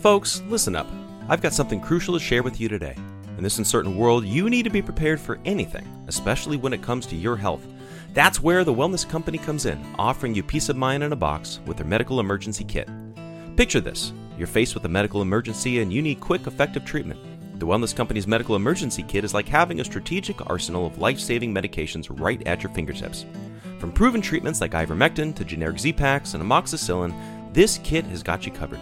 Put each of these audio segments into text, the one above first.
Folks, listen up. I've got something crucial to share with you today. In this uncertain world, you need to be prepared for anything, especially when it comes to your health. That's where the Wellness Company comes in, offering you peace of mind in a box with their medical emergency kit. Picture this. You're faced with a medical emergency and you need quick, effective treatment. The Wellness Company's medical emergency kit is like having a strategic arsenal of life-saving medications right at your fingertips. From proven treatments like ivermectin to generic Z-Paks and amoxicillin, this kit has got you covered.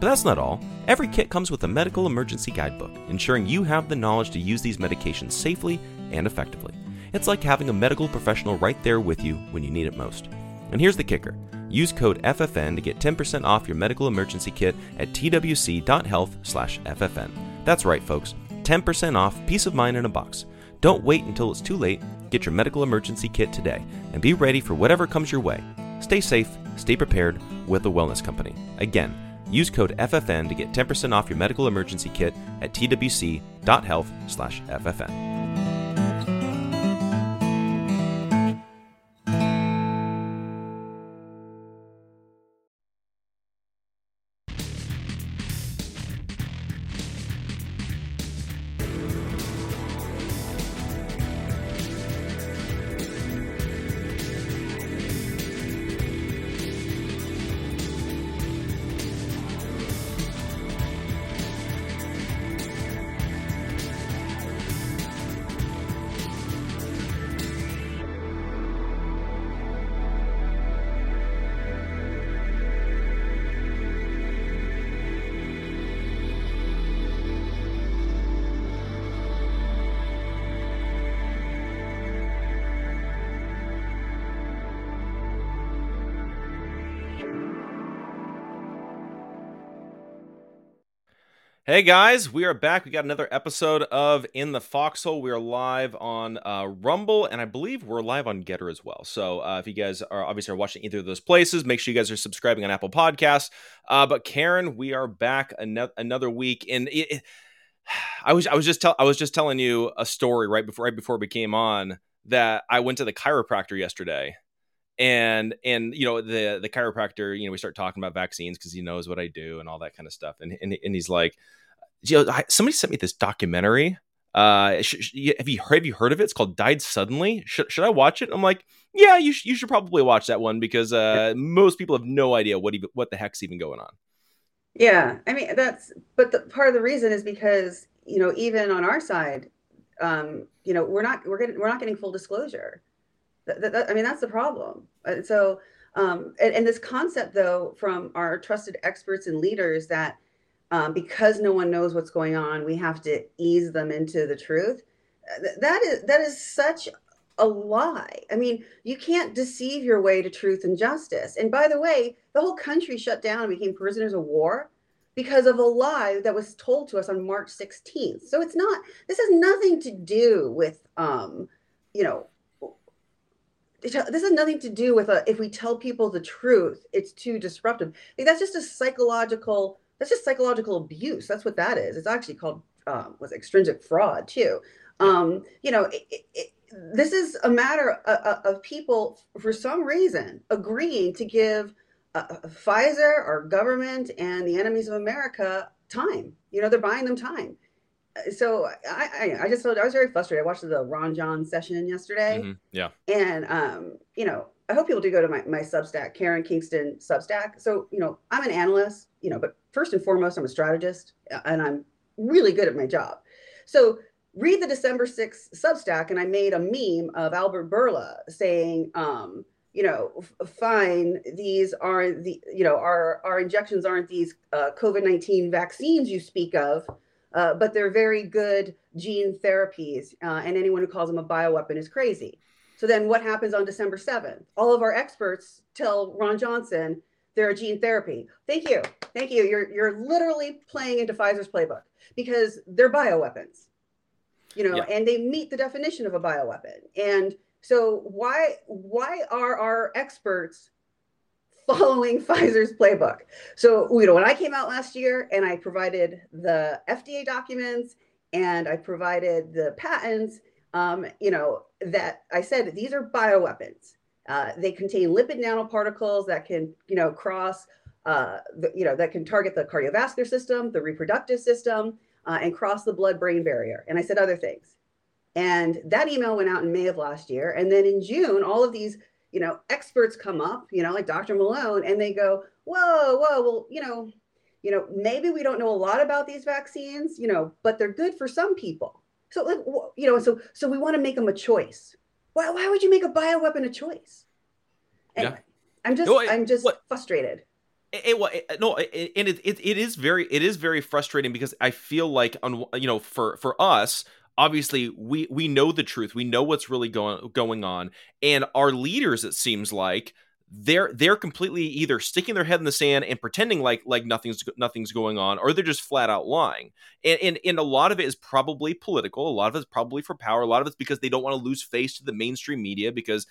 But that's not all. Every kit comes with a medical emergency guidebook, ensuring you have the knowledge to use these medications safely and effectively. It's like having a medical professional right there with you when you need it most. And here's the kicker. Use code FFN to get 10% off your medical emergency kit at twc.health/FFN. That's right, folks. 10% off peace of mind in a box. Don't wait until it's too late. Get your medical emergency kit today and be ready for whatever comes your way. Stay safe, stay prepared with the Wellness Company. Again, use code FFN to get 10% off your medical emergency kit at twc.health/FFN. Hey guys, we are back. We got another episode of In The Foxhole. We are live on Rumble, and I believe we're live on Getter as well. So if you guys are obviously watching either of those places, make sure you guys are subscribing on Apple Podcasts. But Karen, we are back another week, and I was just telling you a story right before we came on that I went to the chiropractor yesterday. And you know, the chiropractor, you know, we start talking about vaccines because he knows what I do and all that kind of stuff. And he's like, you know, somebody sent me this documentary. Have you heard of it? It's called Died Suddenly. Should I watch it? I'm like, yeah, you should probably watch that one because most people have no idea what the heck's even going on. Yeah, I mean but the part of the reason is because, you know, even on our side, you know, we're not getting full disclosure. I mean, that's the problem. So, and this concept, though, from our trusted experts and leaders that because no one knows what's going on, we have to ease them into the truth. That is such a lie. I mean, you can't deceive your way to truth and justice. And by the way, the whole country shut down and became prisoners of war because of a lie that was told to us on March 16th. So this has nothing to do with, you know, this has nothing to do with if we tell people the truth, it's too disruptive. Like, that's just psychological abuse. That's what that is. It's actually called extrinsic fraud too. You know, this is a matter of people for some reason agreeing to give Pfizer, our government, and the enemies of America time. You know, they're buying them time. So I was very frustrated. I watched the Ron John session yesterday. Mm-hmm. Yeah. And, you know, I hope people do go to my Substack, Karen Kingston Substack. So, you know, I'm an analyst, you know, but first and foremost, I'm a strategist and I'm really good at my job. So read the December 6th Substack. And I made a meme of Albert Bourla saying, you know, fine, these are the, you know, our injections aren't these COVID-19 vaccines you speak of. But they're very good gene therapies, and anyone who calls them a bioweapon is crazy. So then what happens on December 7th? All of our experts tell Ron Johnson they're a gene therapy. Thank you. Thank you. You're literally playing into Pfizer's playbook because they're bioweapons, you know, yeah. And they meet the definition of a bioweapon. And so why are our experts following Pfizer's playbook? So, you know, when I came out last year and I provided the FDA documents and I provided the patents, you know, that I said, these are bioweapons. They contain lipid nanoparticles that can, you know, cross that can target the cardiovascular system, the reproductive system, and cross the blood-brain barrier. And I said other things. And that email went out in May of last year. And then in June, all of these, experts come up, like Dr. Malone, and they go, well, maybe we don't know a lot about these vaccines, but they're good for some people. So, so we want to make them a choice. Why would you make a bioweapon a choice? And yeah. I'm just frustrated. It is very frustrating, because I feel like, for us, obviously, we know the truth. We know what's really going on. And our leaders, it seems like, they're completely either sticking their head in the sand and pretending like nothing's going on, or they're just flat out lying. And a lot of it is probably political. A lot of it's probably for power. A lot of it's because they don't want to lose face to the mainstream media, because,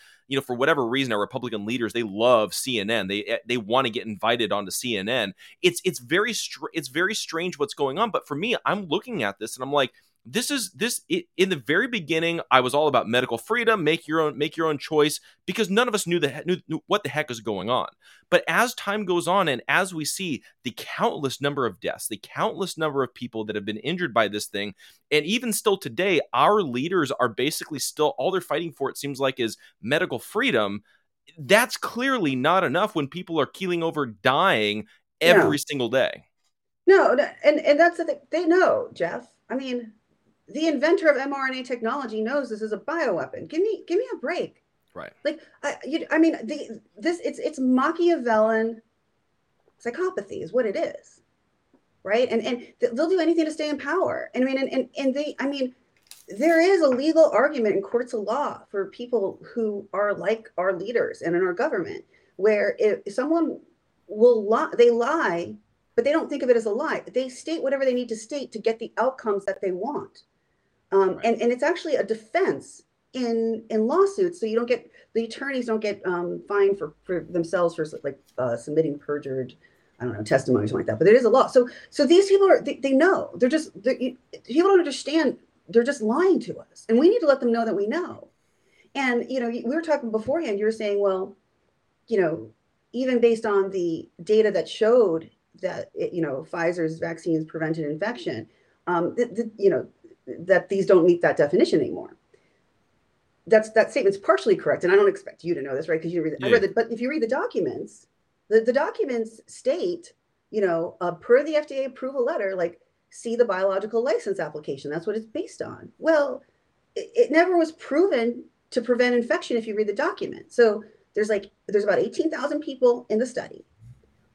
for whatever reason, our Republican leaders, they love CNN. They want to get invited onto CNN. It's very strange what's going on. But for me, I'm looking at this and I'm like, in the very beginning, I was all about medical freedom, make your own choice, because none of us knew what the heck is going on. But as time goes on, and as we see the countless number of deaths, the countless number of people that have been injured by this thing, and even still today, our leaders are basically still, all they're fighting for, it seems like, is medical freedom. That's clearly not enough when people are keeling over, dying every single day. No, and that's the thing. They know, Jeff. I mean, the inventor of mRNA technology knows this is a bioweapon. Give me a break. Right. Like, it's Machiavellian psychopathy is what it is. Right. And they'll do anything to stay in power. And I mean, there is a legal argument in courts of law for people who are like our leaders and in our government, where if someone they lie, but they don't think of it as a lie. They state whatever they need to state to get the outcomes that they want. Right. And it's actually a defense in lawsuits. So you don't get, the attorneys don't get fined for themselves for submitting perjured, testimony or something like that. But it is a law. So these people are, they know, people don't understand. They're just lying to us. And we need to let them know that we know. And, we were talking beforehand, you were saying, well, even based on the data that showed that Pfizer's vaccines prevented infection, that these don't meet that definition anymore. That statement's partially correct, and I don't expect you to know this, right? Because you read, but if you read the documents, the documents state, per the FDA approval letter, see the biological license application. That's what it's based on. Well, it never was proven to prevent infection if you read the document. So there's about 18,000 people in the study.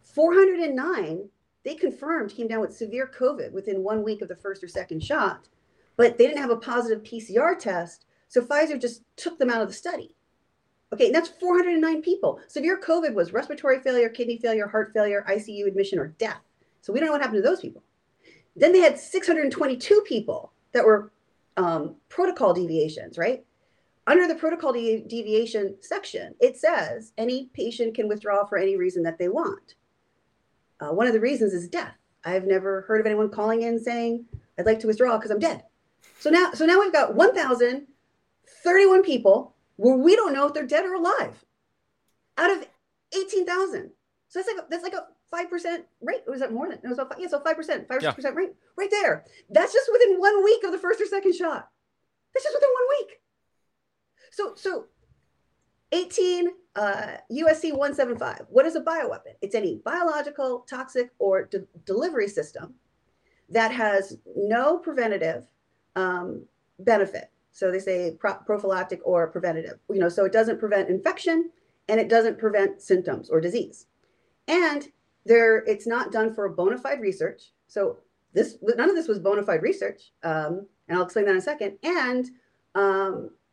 409, they confirmed, came down with severe COVID within 1 week of the first or second shot, but they didn't have a positive PCR test. So Pfizer just took them out of the study. Okay, and that's 409 people. Severe COVID was respiratory failure, kidney failure, heart failure, ICU admission, or death. So we don't know what happened to those people. Then they had 622 people that were protocol deviations, right? Under the protocol deviation section, it says any patient can withdraw for any reason that they want. One of the reasons is death. I've never heard of anyone calling in saying, I'd like to withdraw because I'm dead. So now we've got 1,031 people where we don't know if they're dead or alive out of 18,000. So that's like a 5% rate. Was that more than? It was about 5%, 5% rate right there. That's just within 1 week of the first or second shot. That's just within 1 week. So 18 USC 175. What is a bioweapon? It's any biological, toxic, or delivery system that has no preventative benefit. So they say prophylactic or preventative. So it doesn't prevent infection, and it doesn't prevent symptoms or disease. And it's not done for a bona fide research. So none of this was bona fide research, and I'll explain that in a second. And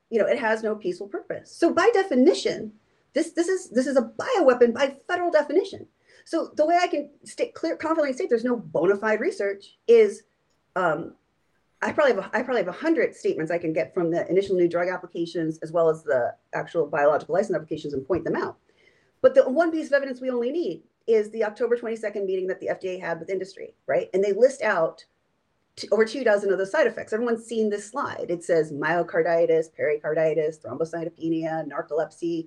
it has no peaceful purpose. So by definition, this is a bioweapon by federal definition. So the way I can confidently state there's no bona fide research is, I probably have 100 statements I can get from the initial new drug applications as well as the actual biological license applications and point them out. But the one piece of evidence we only need is the October 22nd meeting that the FDA had with industry, right? And they list out over 24 of the side effects. Everyone's seen this slide. It says myocarditis, pericarditis, thrombocytopenia, narcolepsy,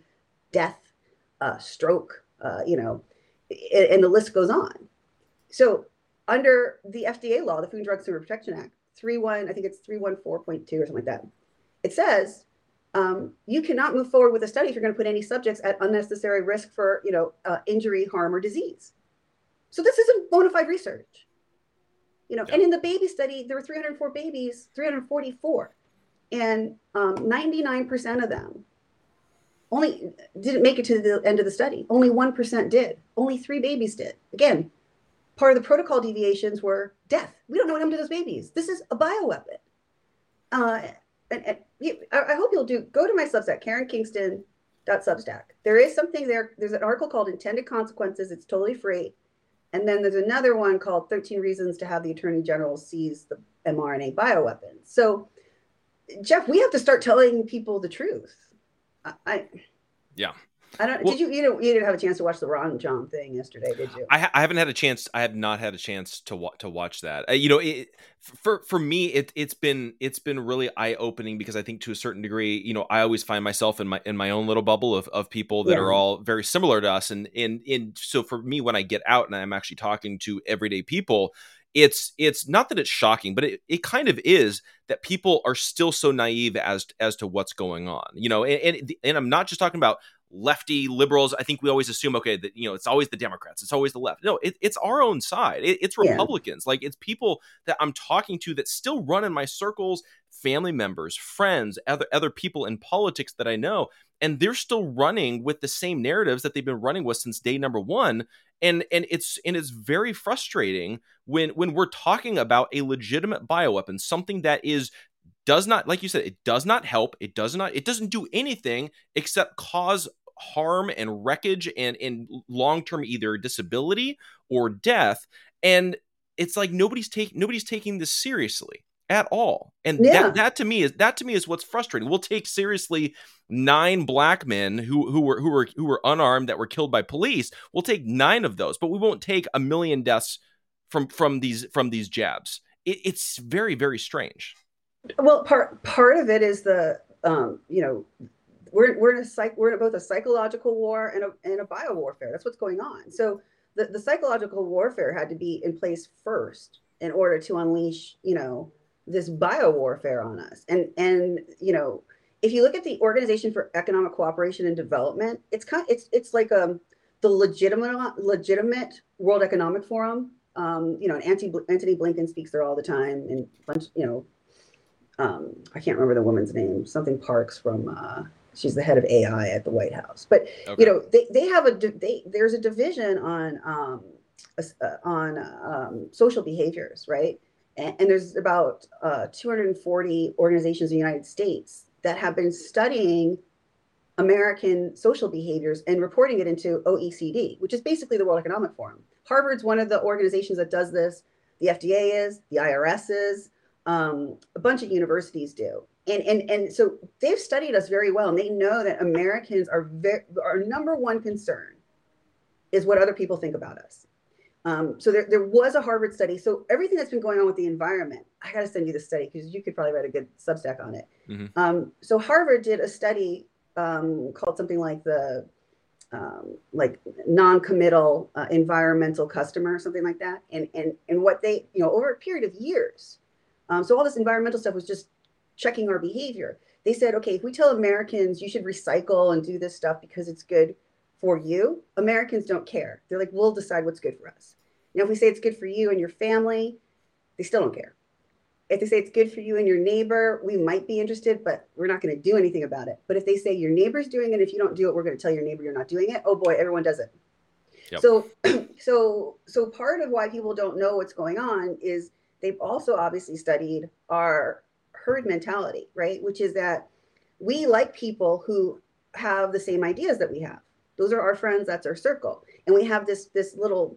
death, stroke, and the list goes on. So under the FDA law, the Food and Drug Consumer Protection Act, 31, I think it's 314.2 or something like that, it says you cannot move forward with a study if you're going to put any subjects at unnecessary risk for, injury, harm, or disease. So this isn't bona fide research, And in the baby study, there were 304 babies, 344, and 99% of them only didn't make it to the end of the study. Only 1% did. Only 3 babies did. Again, part of the protocol deviations were death. We don't know what happened to those babies. This is a bioweapon. I hope you'll go to my Substack, KarenKingston.substack. There is something there. There's an article called Intended Consequences. It's totally free. And then there's another one called 13 Reasons to Have the Attorney General Seize the mRNA Bioweapon. So, Jeff, we have to start telling people the truth. You didn't have a chance to watch the Ron Johnson thing yesterday, did you? I haven't had a chance. I have not had a chance to watch that. For me, it's been really eye opening because I think to a certain degree, I always find myself in my own little bubble of people that are all very similar to us. And so for me, when I get out and I'm actually talking to everyday people, it's not that it's shocking, but it kind of is that people are still so naive as to what's going on, and I'm not just talking about lefty liberals. I think we always assume, okay, that, it's always the Democrats, it's always the left. No, it's our own side. It's Republicans. Like, it's people that I'm talking to that still run in my circles, family members, friends, other people in politics that I know. And they're still running with the same narratives that they've been running with since day number one. And it's very frustrating when we're talking about a legitimate bioweapon, something that does not, like you said, it does not help. It doesn't do anything except cause harm and wreckage and long-term either disability or death. And it's like nobody's taking this seriously at all. And that to me is what's frustrating. We'll take seriously 9 black men who were unarmed that were killed by police. We'll take 9 of those, but we won't take 1 million deaths from these jabs. It's very, very strange. Well, part of it is the we're in both a psychological war and a bio warfare. That's what's going on. So the psychological warfare had to be in place first in order to unleash this bio warfare on us. And if you look at the Organization for Economic Cooperation and Development, it's like the legitimate World Economic Forum. And Antony Blinken speaks there all the time, and bunch. I can't remember the woman's name, something Parks from, she's the head of AI at the White House, but okay. There's a division on social behaviors, right? And there's about 240 organizations in the United States that have been studying American social behaviors and reporting it into OECD, which is basically the World Economic Forum. Harvard's one of the organizations that does this. The FDA is, the IRS is. A bunch of universities do. And so they've studied us very well. And they know that Americans our number one concern is what other people think about us. So there was a Harvard study. So everything that's been going on with the environment, I got to send you the study because you could probably write a good Substack on it. Mm-hmm. So Harvard did a study called something like the non-committal environmental customer or something like that. And what they, over a period of years, so all this environmental stuff was just checking our behavior. They said, okay, if we tell Americans you should recycle and do this stuff because it's good for you, Americans don't care. They're like, we'll decide what's good for us. Now, if we say it's good for you and your family, they still don't care. If they say it's good for you and your neighbor, we might be interested, but we're not going to do anything about it. But if they say your neighbor's doing it, if you don't do it, we're going to tell your neighbor you're not doing it. Oh boy, everyone does it. Yep. So part of why people don't know what's going on is they've also obviously studied our herd mentality, right? Which is that we like people who have the same ideas that we have. Those are our friends. That's our circle. And we have this little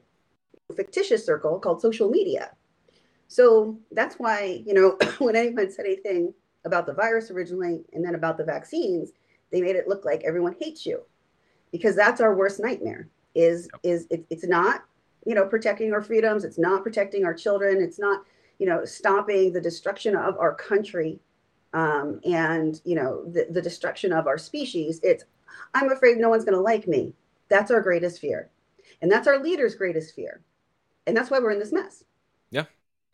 fictitious circle called social media. So that's why, when anyone said anything about the virus originally and then about the vaccines, they made it look like everyone hates you because that's our worst nightmare it's not, protecting our freedoms. It's not protecting our children. It's not, stopping the destruction of our country and the destruction of our species. It's, I'm afraid no one's going to like me. That's our greatest fear. And that's our leaders' greatest fear. And that's why we're in this mess. Yeah.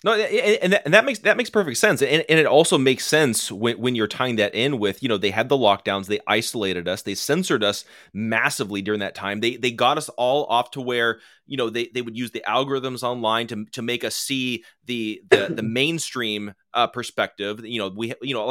No, and that makes perfect sense. And it also makes sense when you're tying that in with, you know, they had the lockdowns, they isolated us, they censored us massively during that time. They got us all off to where, you know, they would use the algorithms online to make us see the mainstream perspective. You know,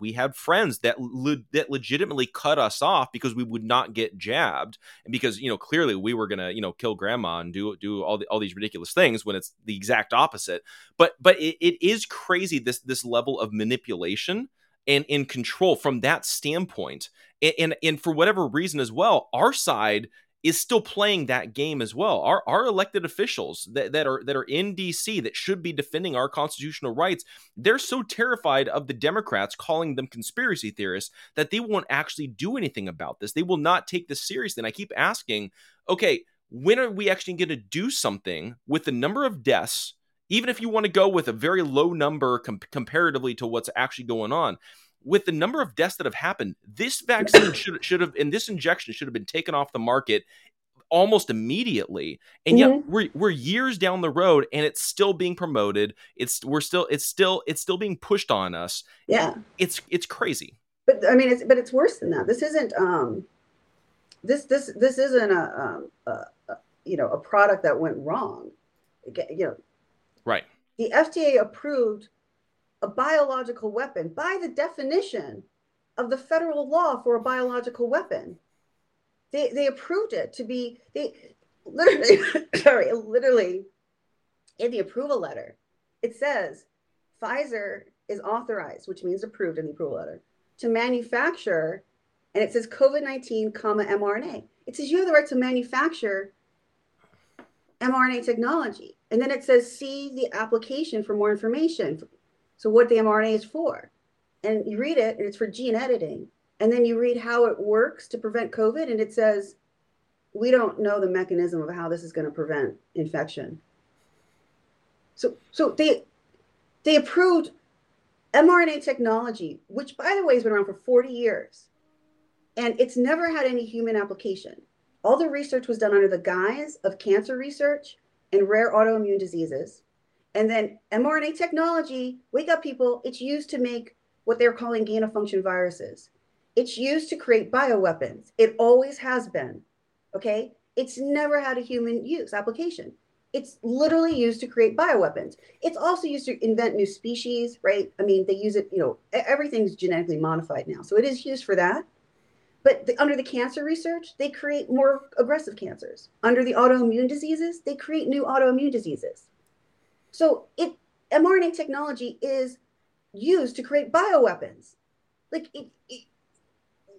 we had friends that legitimately cut us off because we would not get jabbed, and because, you know, clearly we were gonna, you know, kill grandma and do all these ridiculous things when it's the exact opposite. But it is crazy, this level of manipulation and in control from that standpoint, and for whatever reason as well, our side is still playing that game as well. Our elected officials that are in DC that should be defending our constitutional rights, they're so terrified of the Democrats calling them conspiracy theorists that they won't actually do anything about this. They will not take this seriously. And I keep asking, okay, when are we actually going to do something with the number of deaths, even if you want to go with a very low number comparatively to what's actually going on? With the number of deaths that have happened, this vaccine should have, and this injection should have been taken off the market almost immediately. And yet we're years down the road and it's still being promoted. It's still being pushed on us. Yeah. It's crazy. But I mean, it's worse than that. This isn't, this isn't a product that went wrong. You know, right. The FDA approved a biological weapon by the definition of the federal law for a biological weapon. They approved it to be, they literally, literally in the approval letter, it says Pfizer is authorized, which means approved in the approval letter, to manufacture, and it says COVID-19, mRNA. It says you have the right to manufacture mRNA technology. And then it says, see the application for more information. So what the mRNA is for, and you read it, and it's for gene editing. And then you read how it works to prevent COVID, and it says, we don't know the mechanism of how this is going to prevent infection. So they approved mRNA technology, which, by the way, has been around for 40 years, and it's never had any human application. All the research was done under the guise of cancer research and rare autoimmune diseases. And then mRNA technology, wake up people, it's used to make what they're calling gain-of-function viruses. It's used to create bioweapons. It always has been, okay? It's never had a human use application. It's literally used to create bioweapons. It's also used to invent new species, right? I mean, they use it, you know, everything's genetically modified now. So it is used for that. But under the cancer research, they create more aggressive cancers. Under the autoimmune diseases, they create new autoimmune diseases. So mRNA technology is used to create bioweapons. Like,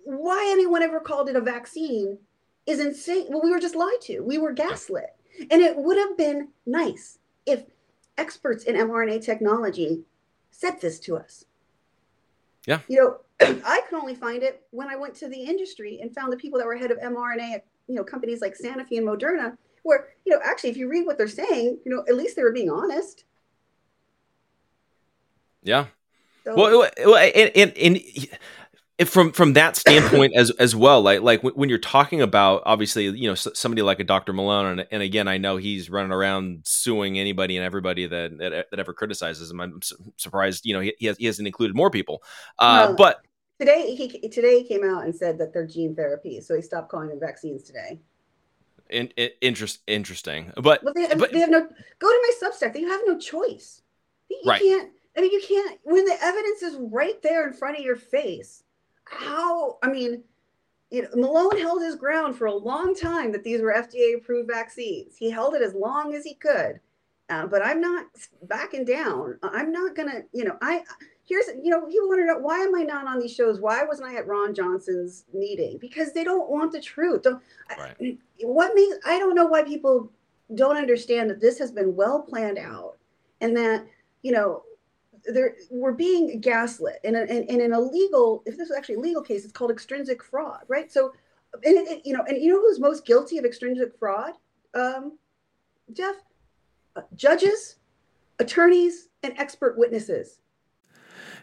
why anyone ever called it a vaccine is insane. Well, we were just lied to. We were gaslit. And it would have been nice if experts in mRNA technology said this to us. Yeah. You know, I could only find it when I went to the industry and found the people that were head of mRNA at, you know, companies like Sanofi and Moderna, where, you know, actually, if you read what they're saying, you know, at least they were being honest. Yeah. So. Well, and from that standpoint as well, like when you're talking about, obviously, you know, somebody like a Dr. Malone, and again, I know he's running around suing anybody and everybody that ever criticizes him. I'm surprised, you know, he hasn't included more people. Well, but today he came out and said that they're gene therapy, so he stopped calling them vaccines today. Interesting, but they have no. Go to my Substack. They have no choice. You can't. I mean, you can't. When the evidence is right there in front of your face, how? I mean, you know, Malone held his ground for a long time that these were FDA-approved vaccines. He held it as long as he could, but I'm not backing down. I'm not gonna. You know, he wondered, why am I not on these shows? Why wasn't I at Ron Johnson's meeting? Because they don't want the truth. I don't know why people don't understand that this has been well planned out, and that, you know, we're being gaslit if this was actually a legal case, it's called extrinsic fraud, right? So, and you know who's most guilty of extrinsic fraud? Jeff, judges, attorneys, and expert witnesses.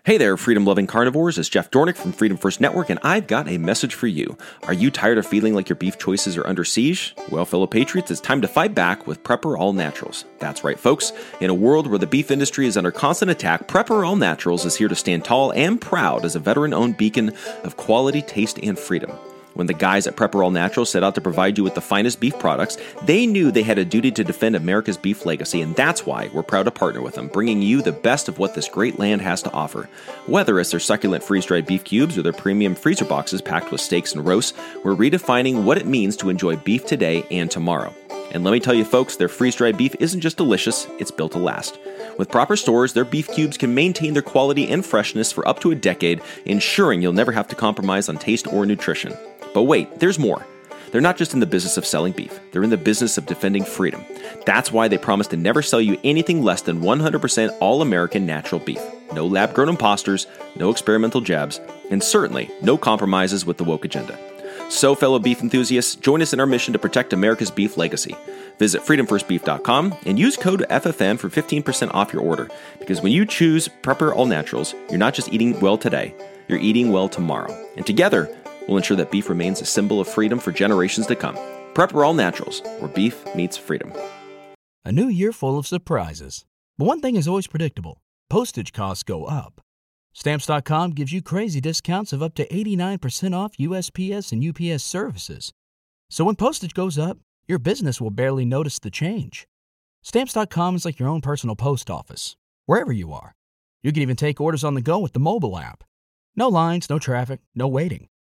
Hey there, freedom-loving carnivores. It's Jeff Dornick from Freedom First Network, and I've got a message for you. Are you tired of feeling like your beef choices are under siege? Well, fellow patriots, it's time to fight back with Prepper All Naturals. That's right, folks. In a world where the beef industry is under constant attack, Prepper All Naturals is here to stand tall and proud as a veteran-owned beacon of quality, taste, and freedom. When the guys at Prepper All Naturals set out to provide you with the finest beef products, they knew they had a duty to defend America's beef legacy, and that's why we're proud to partner with them, bringing you the best of what this great land has to offer. Whether it's their succulent freeze-dried beef cubes or their premium freezer boxes packed with steaks and roasts, we're redefining what it means to enjoy beef today and tomorrow. And let me tell you, folks, their freeze-dried beef isn't just delicious, it's built to last. With proper stores, their beef cubes can maintain their quality and freshness for up to a decade, ensuring you'll never have to compromise on taste or nutrition. But wait, there's more. They're not just in the business of selling beef. They're in the business of defending freedom. That's why they promise to never sell you anything less than 100% all-American natural beef. No lab-grown imposters, no experimental jabs, and certainly no compromises with the woke agenda. So, fellow beef enthusiasts, join us in our mission to protect America's beef legacy. Visit freedomfirstbeef.com and use code FFN for 15% off your order. Because when you choose Prepper All Naturals, you're not just eating well today, you're eating well tomorrow. And together, we'll ensure that beef remains a symbol of freedom for generations to come. Prepper All Naturals, where beef meets freedom. A new year full of surprises. But one thing is always predictable. Postage costs go up. Stamps.com gives you crazy discounts of up to 89% off USPS and UPS services. So when postage goes up, your business will barely notice the change. Stamps.com is like your own personal post office, wherever you are. You can even take orders on the go with the mobile app. No lines, no traffic, no waiting.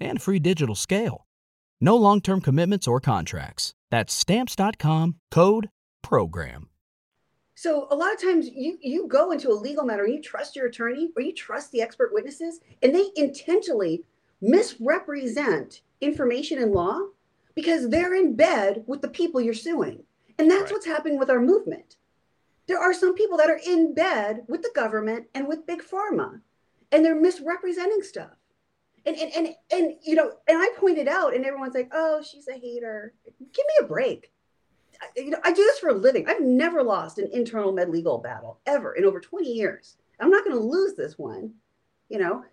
and free digital scale. No long-term commitments or contracts. That's Stamps.com, code PROGRAM. So a lot of times you go into a legal matter, you trust your attorney or you trust the expert witnesses, and they intentionally misrepresent information and law because they're in bed with the people you're suing. And that's what's happening with our movement. There are some people that are in bed with the government and with Big Pharma, and they're misrepresenting stuff. And you know, and I pointed out, and everyone's like, "Oh, she's a hater." Give me a break. I do this for a living. I've never lost an internal med legal battle ever in over 20 years. I'm not going to lose this one. You know,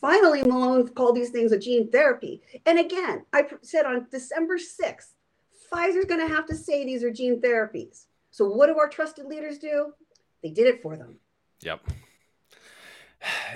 Finally, Malone called these things a gene therapy. And again, I said on December 6th, Pfizer's going to have to say these are gene therapies. So what do our trusted leaders do? They did it for them. Yep.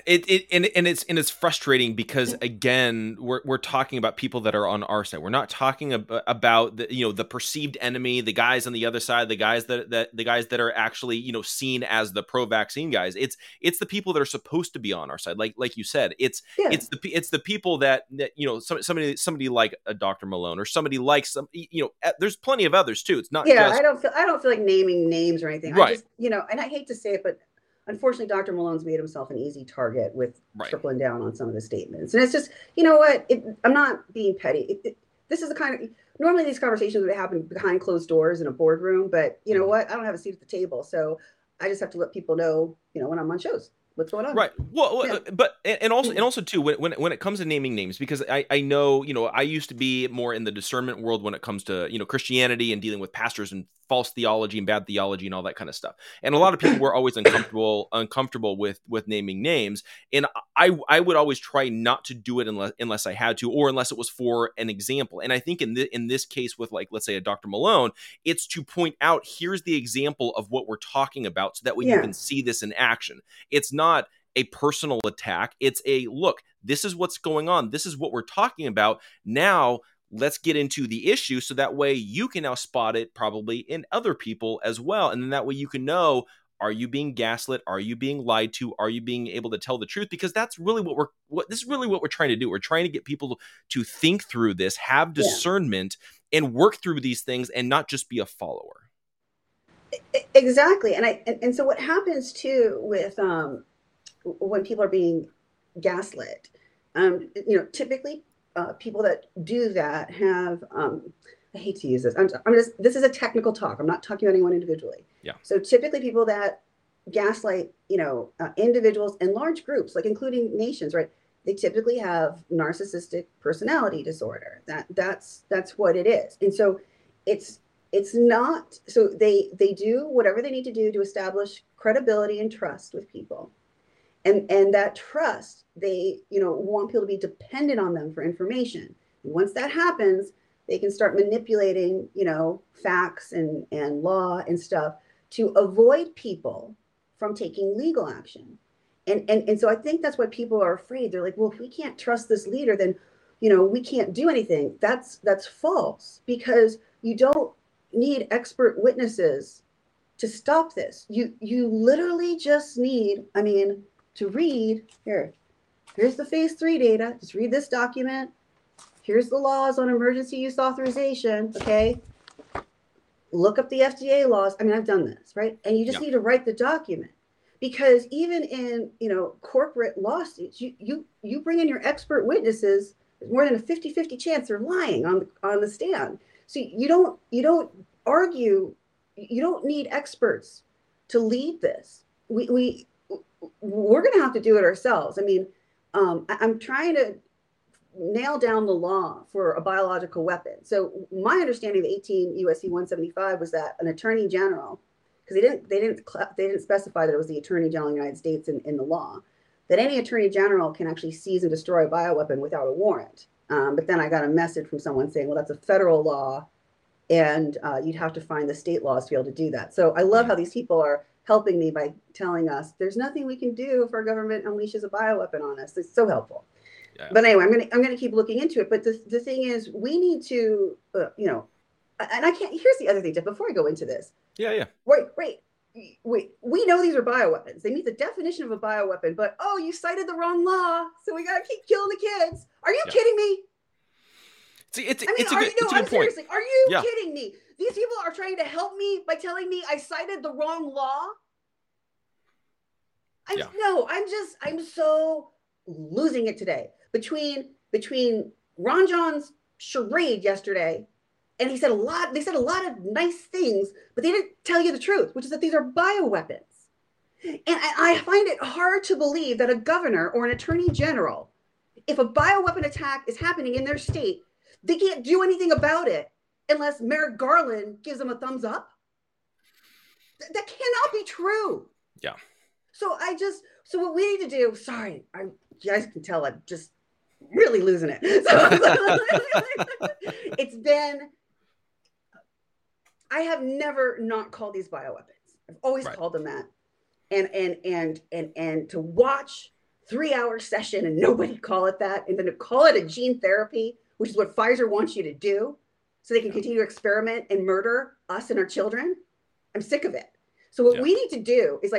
It's frustrating because, again, we're talking about people that are on our side. We're not talking about the perceived enemy, the guys on the other side, the guys that are actually, you know, seen as the pro-vaccine guys. It's the people that are supposed to be on our side, like you said. It's the people that you know, somebody like a Dr. Malone or somebody like some, you know, there's plenty of others too. It's not just... I don't feel like naming names or anything. Right. I just, you know, and I hate to say it, but unfortunately, Dr. Malone's made himself an easy target with tripling down on some of the statements. And it's just, you know what? I'm not being petty. This is the kind of, normally these conversations would happen behind closed doors in a boardroom, but you know what? I don't have a seat at the table. So I just have to let people know, you know, when I'm on shows, what's going on. Right. Well, but, and also too, when it comes to naming names, because I know, you know, I used to be more in the discernment world when it comes to, you know, Christianity and dealing with pastors and false theology and bad theology and all that kind of stuff. And a lot of people were always uncomfortable with naming names. And I would always try not to do it unless I had to, or unless it was for an example. And I think in this case with, like, let's say a Dr. Malone, it's to point out, here's the example of what we're talking about so that way you can see this in action. It's not a personal attack. It's a look, this is what's going on. This is what we're talking about. Now let's get into the issue so that way you can now spot it probably in other people as well. And then that way you can know, are you being gaslit? Are you being lied to? Are you being able to tell the truth? Because that's really what we're trying to do. We're trying to get people to think through this, have discernment, and work through these things and not just be a follower. Exactly. And so what happens too with when people are being gaslit. Typically people that do that have, I hate to use this. This is a technical talk. I'm not talking about anyone individually. Yeah. So typically people that gaslight, individuals and large groups, like including nations, right? They typically have narcissistic personality disorder. That's what it is. And so it's not, so they do whatever they need to do to establish credibility and trust with people. And that trust, they, want people to be dependent on them for information. And once that happens, they can start manipulating, facts and law and stuff to avoid people from taking legal action. And so I think that's why people are afraid. They're like, well, if we can't trust this leader, then, we can't do anything. That's false, because you don't need expert witnesses to stop this. You literally just need, to read here. Here's the phase 3 data. Just read this document. Here's the laws on emergency use authorization. Okay. Look up the FDA laws. I've done this, right? And you just need to write the document, because even in, corporate lawsuits, you bring in your expert witnesses, there's more than a 50-50 chance they're lying on the stand. So you don't argue, you don't need experts to lead this. We're going to have to do it ourselves. I'm trying to nail down the law for a biological weapon. So my understanding of 18 USC 175 was that an attorney general, because they didn't specify that it was the attorney general of the United States in the law, that any attorney general can actually seize and destroy a bioweapon without a warrant. But then I got a message from someone saying, well, that's a federal law, and you'd have to find the state laws to be able to do that. So I love how these people are helping me by telling us there's nothing we can do if our government unleashes a bioweapon on us. It's so helpful. Yeah. But anyway, I'm going to keep looking into it. But the thing is, we need to, and I can't, here's the other thing, Jeff, before I go into this. Yeah. Wait. We know these are bioweapons. They meet the definition of a bioweapon, but, you cited the wrong law, so we got to keep killing the kids. Are you kidding me? It's a good point. Seriously, are you kidding me? These people are trying to help me by telling me I cited the wrong law. I'm so losing it today. Between Ron John's charade yesterday, and they said a lot of nice things, but they didn't tell you the truth, which is that these are bioweapons. And I find it hard to believe that a governor or an attorney general, if a bioweapon attack is happening in their state, they can't do anything about it unless Merrick Garland gives them a thumbs up. That cannot be true. Yeah. So what we need to do, sorry, you guys can tell I'm just really losing it. So, I have never not called these bioweapons. I've always called them that. And to watch 3-hour session and nobody call it that, and then to call it a gene therapy, which is what Pfizer wants you to do, so they can continue to experiment and murder us and our children. I'm sick of it. So what we need to do is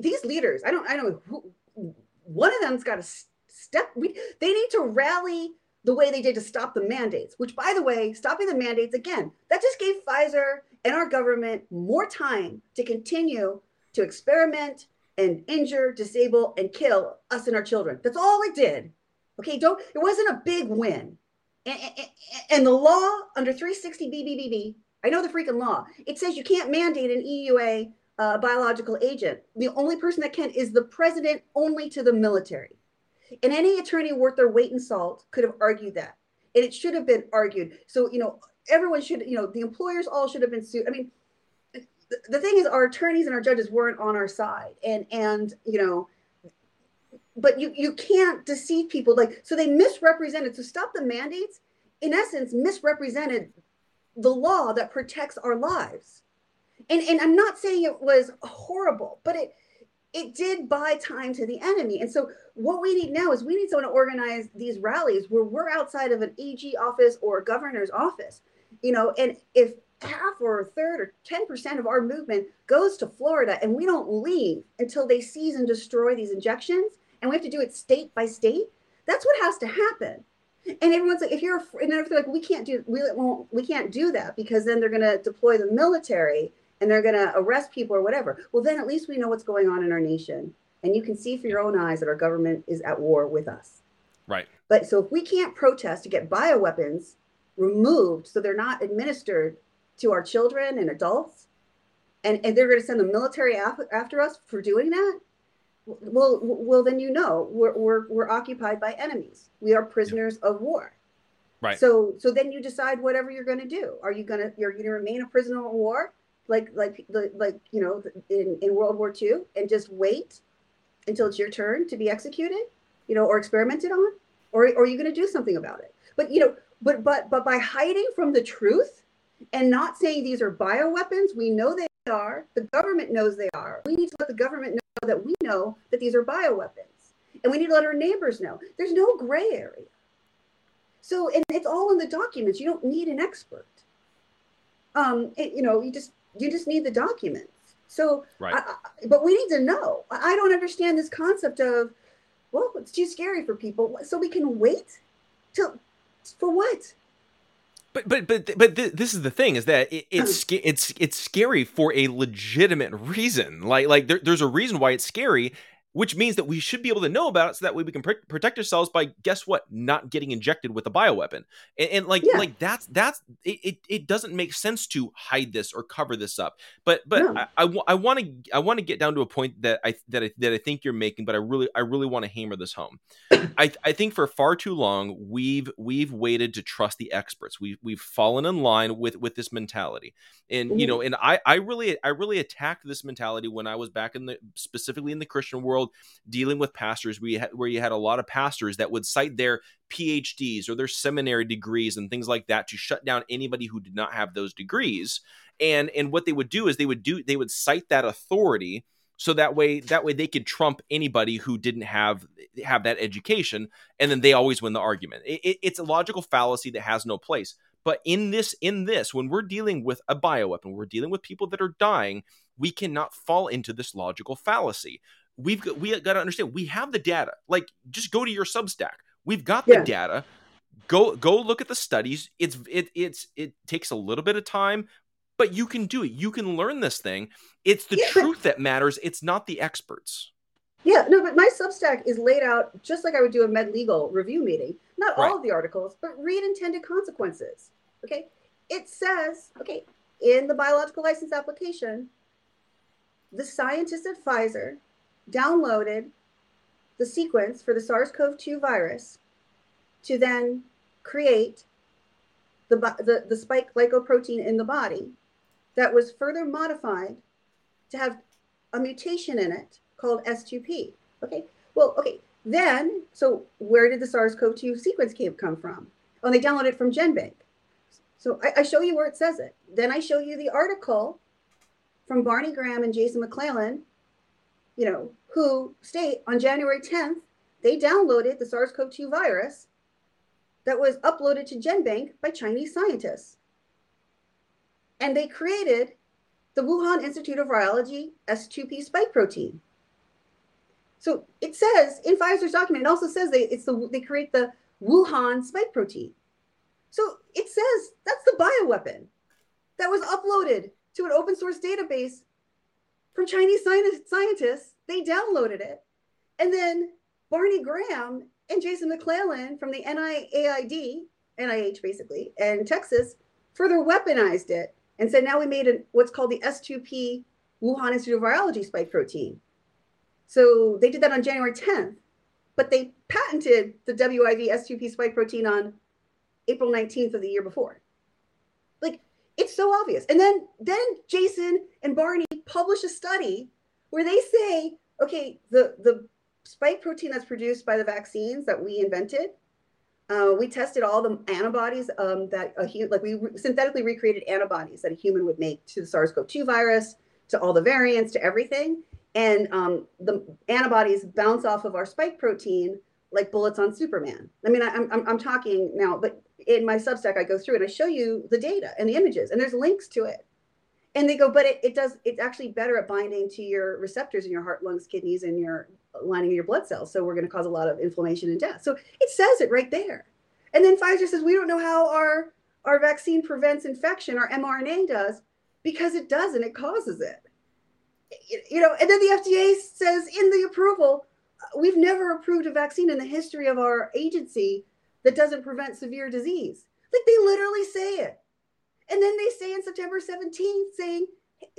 these leaders, I don't know who, one of them's got to step, they need to rally the way they did to stop the mandates, which, by the way, stopping the mandates, again, that just gave Pfizer and our government more time to continue to experiment and injure, disable, and kill us and our children. That's all it did. Okay, it wasn't a big win. And the law under 360 BBBB, I know the freaking law. It says you can't mandate an EUA biological agent. The only person that can is the president, only to the military. And any attorney worth their weight in salt could have argued that. And it should have been argued. So, everyone should, the employers all should have been sued. The thing is, our attorneys and our judges weren't on our side. But you can't deceive people. So they misrepresented. So stop the mandates, in essence, misrepresented the law that protects our lives. And I'm not saying it was horrible, but it did buy time to the enemy. And so what we need now is we need someone to organize these rallies where we're outside of an AG office or a governor's office. And if half or a third or 10% of our movement goes to Florida and we don't leave until they seize and destroy these injections, and we have to do it state by state, that's what has to happen. And everyone's like, we can't do that, because then they're going to deploy the military and they're going to arrest people or whatever. Well, then at least we know what's going on in our nation. And you can see for your own eyes that our government is at war with us. Right. But so if we can't protest to get bioweapons removed so they're not administered to our children and adults, and they're going to send the military after us for doing that, well, then you know we're occupied by enemies. We are prisoners of war. Right. So then you decide whatever you're going to do. You're going to remain a prisoner of war, like you know, in World War II, and just wait until it's your turn to be executed, you know, or experimented on, or are you going to do something about it? But you know, but by hiding from the truth and not saying these are bioweapons, we know they are. The government knows they are. We need to let the government know that we know that these are bioweapons, and we need to let our neighbors know. There's no gray area. So, and it's all in the documents. You don't need an expert. You just need the documents. So, right. But we need to know. I don't understand this concept of, well, it's too scary for people, so we can wait till for what? But this is the thing: is that it's scary for a legitimate reason. There's a reason why it's scary, which means that we should be able to know about it, so that way we can protect ourselves by, guess what, not getting injected with a bioweapon. It doesn't make sense to hide this or cover this up. But no. I want to get down to a point that I think you're making, but I really want to hammer this home. I think for far too long we've waited to trust the experts. We've fallen in line with this mentality, and mm-hmm. you know, and I really attacked this mentality when I was back specifically in the Christian world, dealing with pastors, where you had a lot of pastors that would cite their PhDs or their seminary degrees and things like that to shut down anybody who did not have those degrees. And what they would do is they would cite that authority so that way they could trump anybody who didn't have that education, and then they always win the argument. It's a logical fallacy that has no place. But in this, when we're dealing with a bioweapon, we're dealing with people that are dying, we cannot fall into this logical fallacy. We got to understand, we have the data. Like, just go to your Substack. We've got the data. Go look at the studies. It takes a little bit of time, but you can do it. You can learn this thing. It's the truth that matters. It's not the experts. Yeah, no, but my Substack is laid out just like I would do a med legal review meeting. Not all of the articles, but read intended consequences. Okay, it says, okay, in the biological license application, the scientists at Pfizer downloaded the sequence for the SARS-CoV-2 virus to then create the spike glycoprotein in the body that was further modified to have a mutation in it called S2P. Okay, well, okay, then, so where did the SARS-CoV-2 sequence come from? Oh, they downloaded it from GenBank. So I show you where it says it. Then I show you the article from Barney Graham and Jason McClellan, you know, who state on January 10th, they downloaded the SARS-CoV-2 virus that was uploaded to GenBank by Chinese scientists. And they created the Wuhan Institute of Virology S2P spike protein. So it says in Pfizer's document, it also says they create the Wuhan spike protein. So it says that's the bioweapon that was uploaded to an open source database from Chinese scientists. They downloaded it. And then Barney Graham and Jason McClellan from the NIH basically, and Texas further weaponized it and said, now we made what's called the S2P Wuhan Institute of Virology spike protein. So they did that on January 10th, but they patented the WIV S2P spike protein on April 19th of the year before. Like, it's so obvious. And then Jason and Barney publish a study where they say, okay, the spike protein that's produced by the vaccines that we invented, we tested all the antibodies we synthetically recreated antibodies that a human would make to the SARS-CoV-2 virus, to all the variants, to everything. And the antibodies bounce off of our spike protein like bullets on Superman. I mean, I'm talking now, but in my Substack, I go through and I show you the data and the images, and there's links to it. And they go, but it's actually better at binding to your receptors in your heart, lungs, kidneys, and your lining of your blood cells. So we're going to cause a lot of inflammation and death. So it says it right there. And then Pfizer says, we don't know how our vaccine prevents infection, our mRNA does, because it doesn't, it causes it. you know, and then the FDA says in the approval, we've never approved a vaccine in the history of our agency that doesn't prevent severe disease. Like, they literally say it. And then they say on September 17th saying,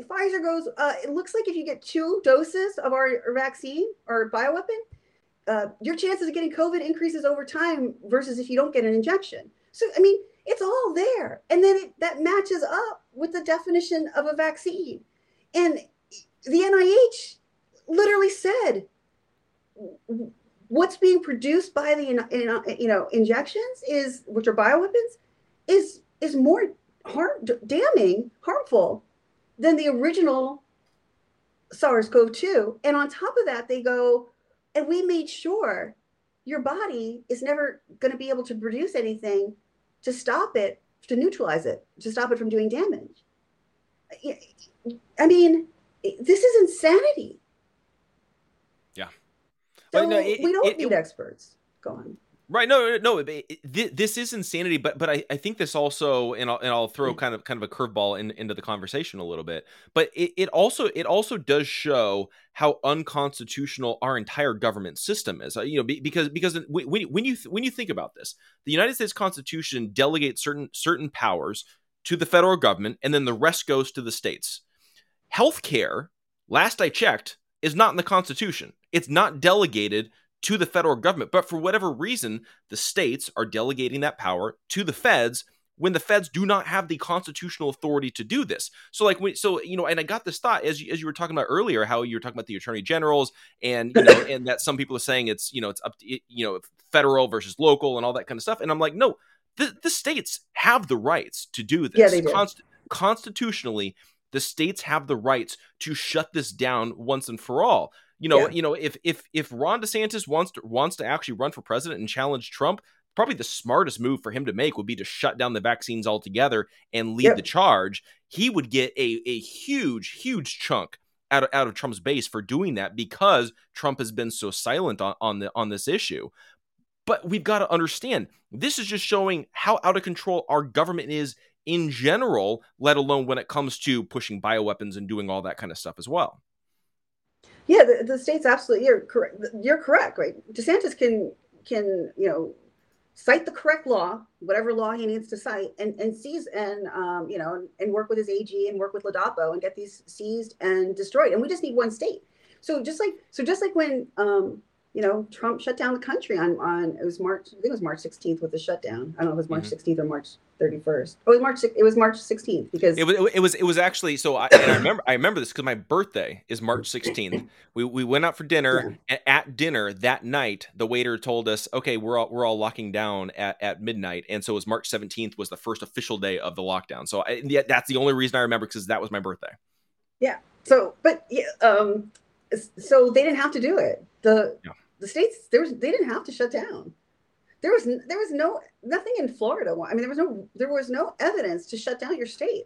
Pfizer goes, it looks like if you get 2 doses of our vaccine or bioweapon, your chances of getting COVID increases over time versus if you don't get an injection. So, I mean, it's all there. And then that matches up with the definition of a vaccine. And the NIH literally said, what's being produced by the injections is, which are bioweapons, is more harmful than the original SARS-CoV-2. And on top of that, they go, and we made sure your body is never going to be able to produce anything to stop it, to neutralize it, to stop it from doing damage. I mean, this is insanity. Yeah. So we don't need experts. Go on. Right. No. This is insanity. But I think this also, and I'll throw kind of a curveball into the conversation a little bit. But it also does show how unconstitutional our entire government system is. You know, because when you think about this, the United States Constitution delegates certain powers to the federal government, and then the rest goes to the states. Healthcare, last I checked, is not in the Constitution. It's not delegated to the federal government. But for whatever reason, the states are delegating that power to the feds when the feds do not have the constitutional authority to do this. So and I got this thought as you were talking about earlier, how you were talking about the attorney generals and, you know, and that some people are saying it's up to, you know, federal versus local and all that kind of stuff. And I'm like, no, the states have the rights to do this. Yeah, they do. Constitutionally, the states have the rights to shut this down once and for all. You know, yeah. You know, if Ron DeSantis wants to actually run for president and challenge Trump, probably the smartest move for him to make would be to shut down the vaccines altogether and lead the charge. He would get a huge chunk out of Trump's base for doing that, because Trump has been so silent on this issue. But we've got to understand, this is just showing how out of control our government is in general, let alone when it comes to pushing bioweapons and doing all that kind of stuff as well. Yeah, the states absolutely are correct. You're correct, right? DeSantis can cite the correct law, whatever law he needs to cite, and seize and work with his AG and work with Ladapo and get these seized and destroyed. And we just need one state. So just like when Trump shut down the country on it was March 16th with the shutdown. I don't know if it was March 16th or March 31st. Oh, it was March 16th because it was actually. So I remember this because my birthday is March 16th. We went out for dinner. Yeah. At dinner that night, the waiter told us, "Okay, we're all locking down at midnight." And so it was March 17th was the first official day of the lockdown. So that's the only reason I remember, because that was my birthday. Yeah. So, but so they didn't have to do it. The states, they didn't have to shut down. There was nothing in Florida. I mean, there was no evidence to shut down your state.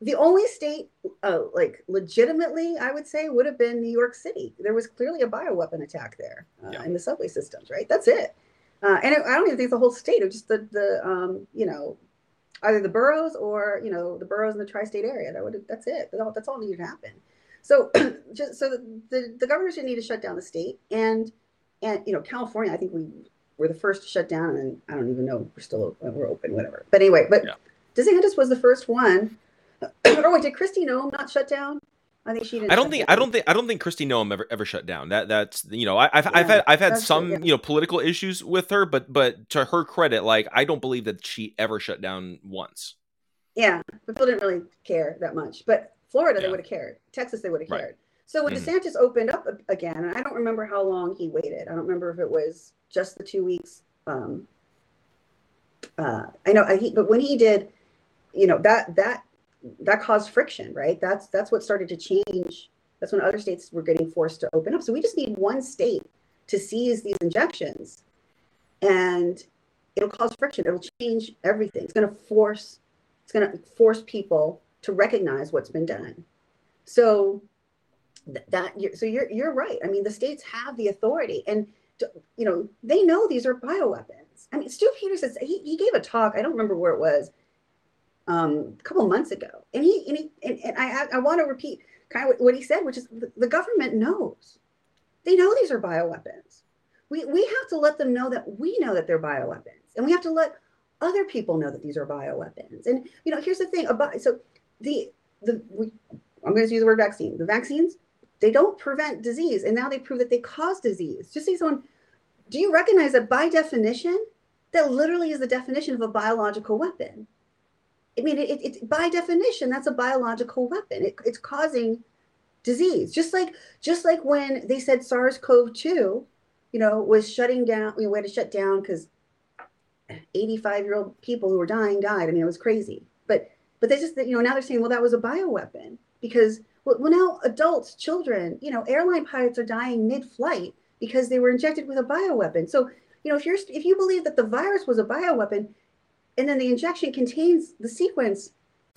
The only state, legitimately, I would say, would have been New York City. There was clearly a bioweapon attack there in the subway systems, right? That's it. And I don't even think the whole state, it was just either the boroughs or, the boroughs in the tri-state area. That's it. That's all needed to happen. So, the governors didn't need to shut down the state, and California. I think we were the first to shut down, and I don't even know, we're open, whatever. But anyway, DeSantis was the first one. Oh wait, did Kristi Noem not shut down? I think she didn't. I don't think Kristi Noem ever shut down. I've had some political issues with her, but to her credit, I don't believe that she ever shut down once. Yeah, but people didn't really care that much, but. Florida, they would have cared. Texas, they would have cared. So when DeSantis opened up again, and I don't remember how long he waited. I don't remember if it was just the 2 weeks. But when he did, that caused friction, right? That's what started to change. That's when other states were getting forced to open up. So we just need one state to seize these injections, and it'll cause friction. It'll change everything. It's going to force people to recognize what's been done. So you're right. I mean, the states have the authority, and they know these are bioweapons. I mean, Stu Peters says, he gave a talk. I don't remember where it was. a couple months ago. And I want to repeat kind of what he said, which is the government knows. They know these are bioweapons. We have to let them know that we know that they're bioweapons, and we have to let other people know that these are bioweapons. And, you know, here's the thing about, so I'm going to use the word vaccine. The vaccines, they don't prevent disease, and now they prove that they cause disease. Just say someone, do you recognize that by definition, that literally is the definition of a biological weapon? I mean, it by definition, that's a biological weapon. It's causing disease. Just like when they said SARS-CoV-2, you know, was shutting down, we had to shut down because 85-year-old people who were dying died. I mean, it was crazy. But they just, you know, now they're saying, well, that was a bioweapon because, well, now adults, children, you know, airline pilots are dying mid-flight because they were injected with a bioweapon. So, you know, if you believe that the virus was a bioweapon and then the injection contains the sequence.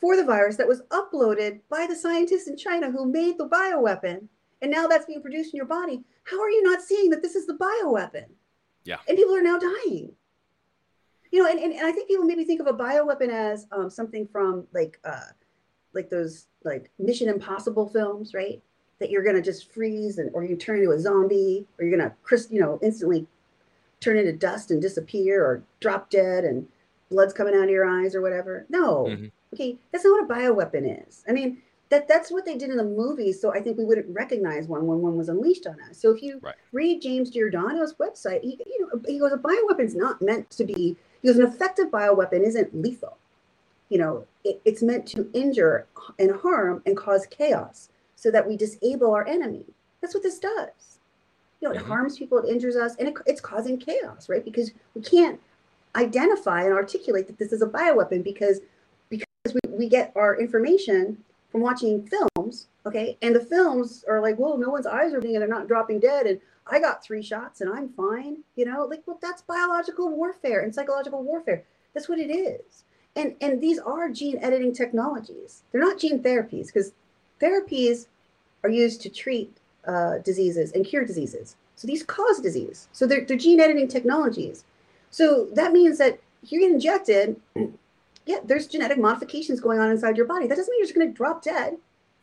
For the virus that was uploaded by the scientists in China who made the bioweapon. And now that's being produced in your body. How are you not seeing that this is the bioweapon? Yeah. And people are now dying. You know, and I think people maybe think of a bioweapon as something from like those like Mission Impossible films, right? That you're going to just freeze and, or you turn into a zombie, or you're going to, you know, instantly turn into dust and disappear or drop dead and blood's coming out of your eyes or whatever. No. Mm-hmm. Okay. That's not what a bioweapon is. I mean, that's what they did in the movie, so I think we wouldn't recognize one when one was unleashed on us. So if you read James Giordano's website, he goes, a bioweapon's not meant to be, he goes, an effective bioweapon isn't lethal. You know, it's meant to injure and harm and cause chaos so that we disable our enemy. That's what this does. You know, it harms people, it injures us, and it's causing chaos, right? Because we can't identify and articulate that this is a bioweapon because we get our information from watching films, okay, and the films are like, well, no one's eyes are being, and they're not dropping dead, and I got 3 shots and I'm fine, you know, like, well, that's biological warfare and psychological warfare. That's what it is. And these are gene editing technologies. They're not gene therapies, because therapies are used to treat diseases and cure diseases. So these cause disease. So they're gene editing technologies. So that means that if you get injected, yeah, there's genetic modifications going on inside your body. That doesn't mean you're just going to drop dead.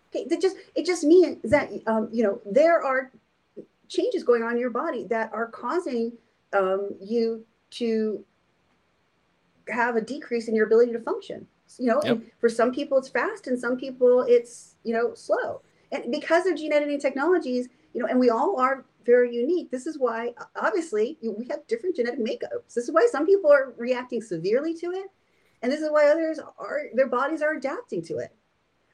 Okay, it just means that you know, there are changes going on in your body that are causing you to have a decrease in your ability to function. You know, yep. And for some people it's fast, and some people it's, you know, slow. And because of gene editing technologies, you know, and we all are very unique. This is why, obviously, we have different genetic makeups. This is why some people are reacting severely to it. And this is why others are, their bodies are adapting to it.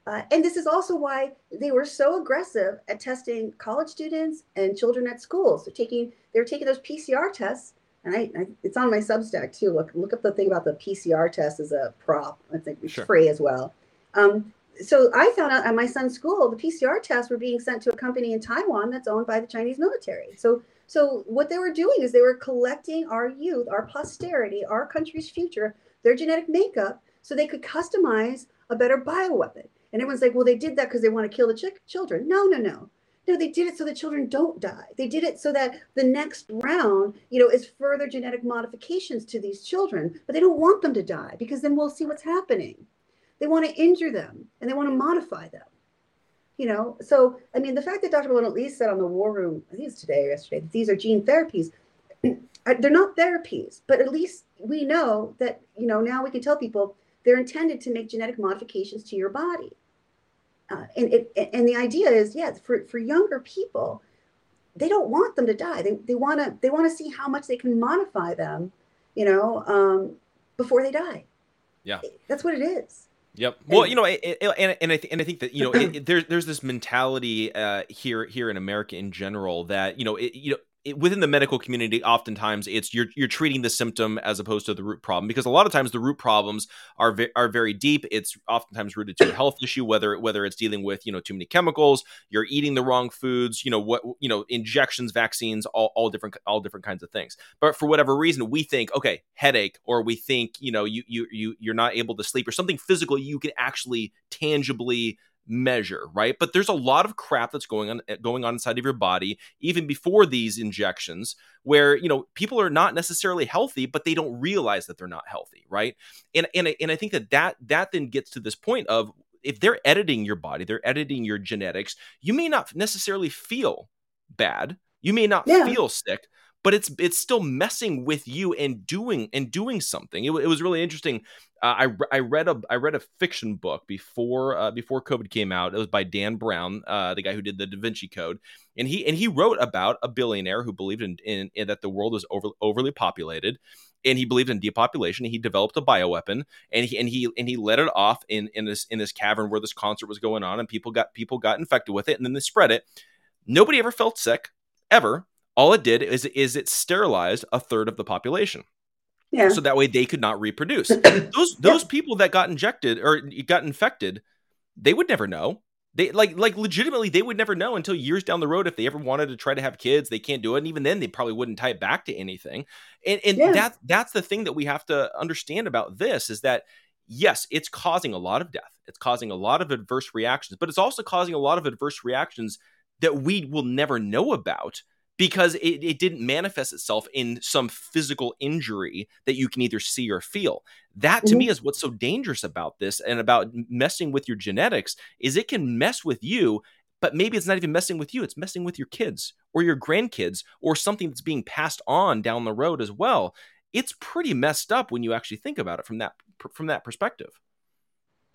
And this is also why they were so aggressive at testing college students and children at schools. So they were taking those PCR tests. And it's on my Substack too. Look up the thing about the PCR test as a prop. I think it's free as well. So I found out at my son's school, the PCR tests were being sent to a company in Taiwan that's owned by the Chinese military. So what they were doing is they were collecting our youth, our posterity, our country's future, their genetic makeup, so they could customize a better bioweapon. And everyone's like, well, they did that because they want to kill the children. No, they did it so the children don't die. They did it so that the next round, you know, is further genetic modifications to these children, but they don't want them to die because then we'll see what's happening. They want to injure them and they want to modify them, you know? So, I mean, the fact that Dr. Malone at least said on the War Room, I think it's today or yesterday, that these are gene therapies, they're not therapies, but at least we know that, you know, now we can tell people they're intended to make genetic modifications to your body. And the idea is, yes, for younger people, they don't want them to die. They want to see how much they can modify them, you know, before they die. Yeah, that's what it is. Yep. Well, you know, and I think that, you know, there's this mentality here in America in general that, you know, within the medical community, oftentimes it's you're treating the symptom as opposed to the root problem, because a lot of times the root problems are very deep. It's oftentimes rooted to a health issue, whether it's dealing with, you know, too many chemicals, you're eating the wrong foods, you know, what, you know, injections, vaccines, all different kinds of things. But for whatever reason, we think, okay, headache, or we think, you know, you're not able to sleep, or something physical you can actually tangibly measure, right? But there's a lot of crap that's going on inside of your body even before these injections, where, you know, people are not necessarily healthy, but they don't realize that they're not healthy, right? And I think that then gets to this point of, if they're editing your body, they're editing your genetics, you may not necessarily feel bad, you may not feel sick, but it's still messing with you and doing something. It was really interesting. I read a fiction book before COVID came out. It was by Dan Brown, the guy who did The Da Vinci Code, and he wrote about a billionaire who believed in that the world was overly populated, and he believed in depopulation. He developed a bioweapon, and he let it off in this cavern where this concert was going on, and people got infected with it, and then they spread it. Nobody ever felt sick, ever. All it did is it sterilized a third of the population. Yeah. So that way they could not reproduce. Those people that got injected or got infected, they would never know. They like legitimately, they would never know until years down the road. If they ever wanted to try to have kids, they can't do it. And even then they probably wouldn't tie it back to anything. That's the thing that we have to understand about this, is that, yes, it's causing a lot of death. It's causing a lot of adverse reactions, but it's also causing a lot of adverse reactions that we will never know about, because it didn't manifest itself in some physical injury that you can either see or feel. That, to me, is what's so dangerous about this and about messing with your genetics, is it can mess with you, but maybe it's not even messing with you. It's messing with your kids or your grandkids, or something that's being passed on down the road as well. It's pretty messed up when you actually think about it from that perspective.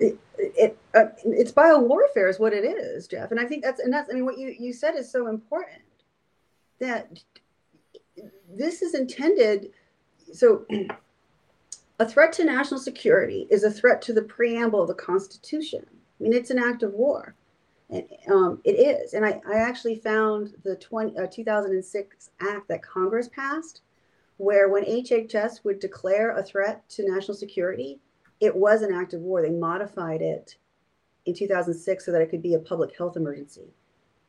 It's biowarfare is what it is, Jeff. And I think that's I mean, what you said is so important. That this is intended, so a threat to national security is a threat to the preamble of the Constitution. I mean, it's an act of war. And, it is. And I actually found the 2006 act that Congress passed, where when HHS would declare a threat to national security, it was an act of war. They modified it in 2006 so that it could be a public health emergency.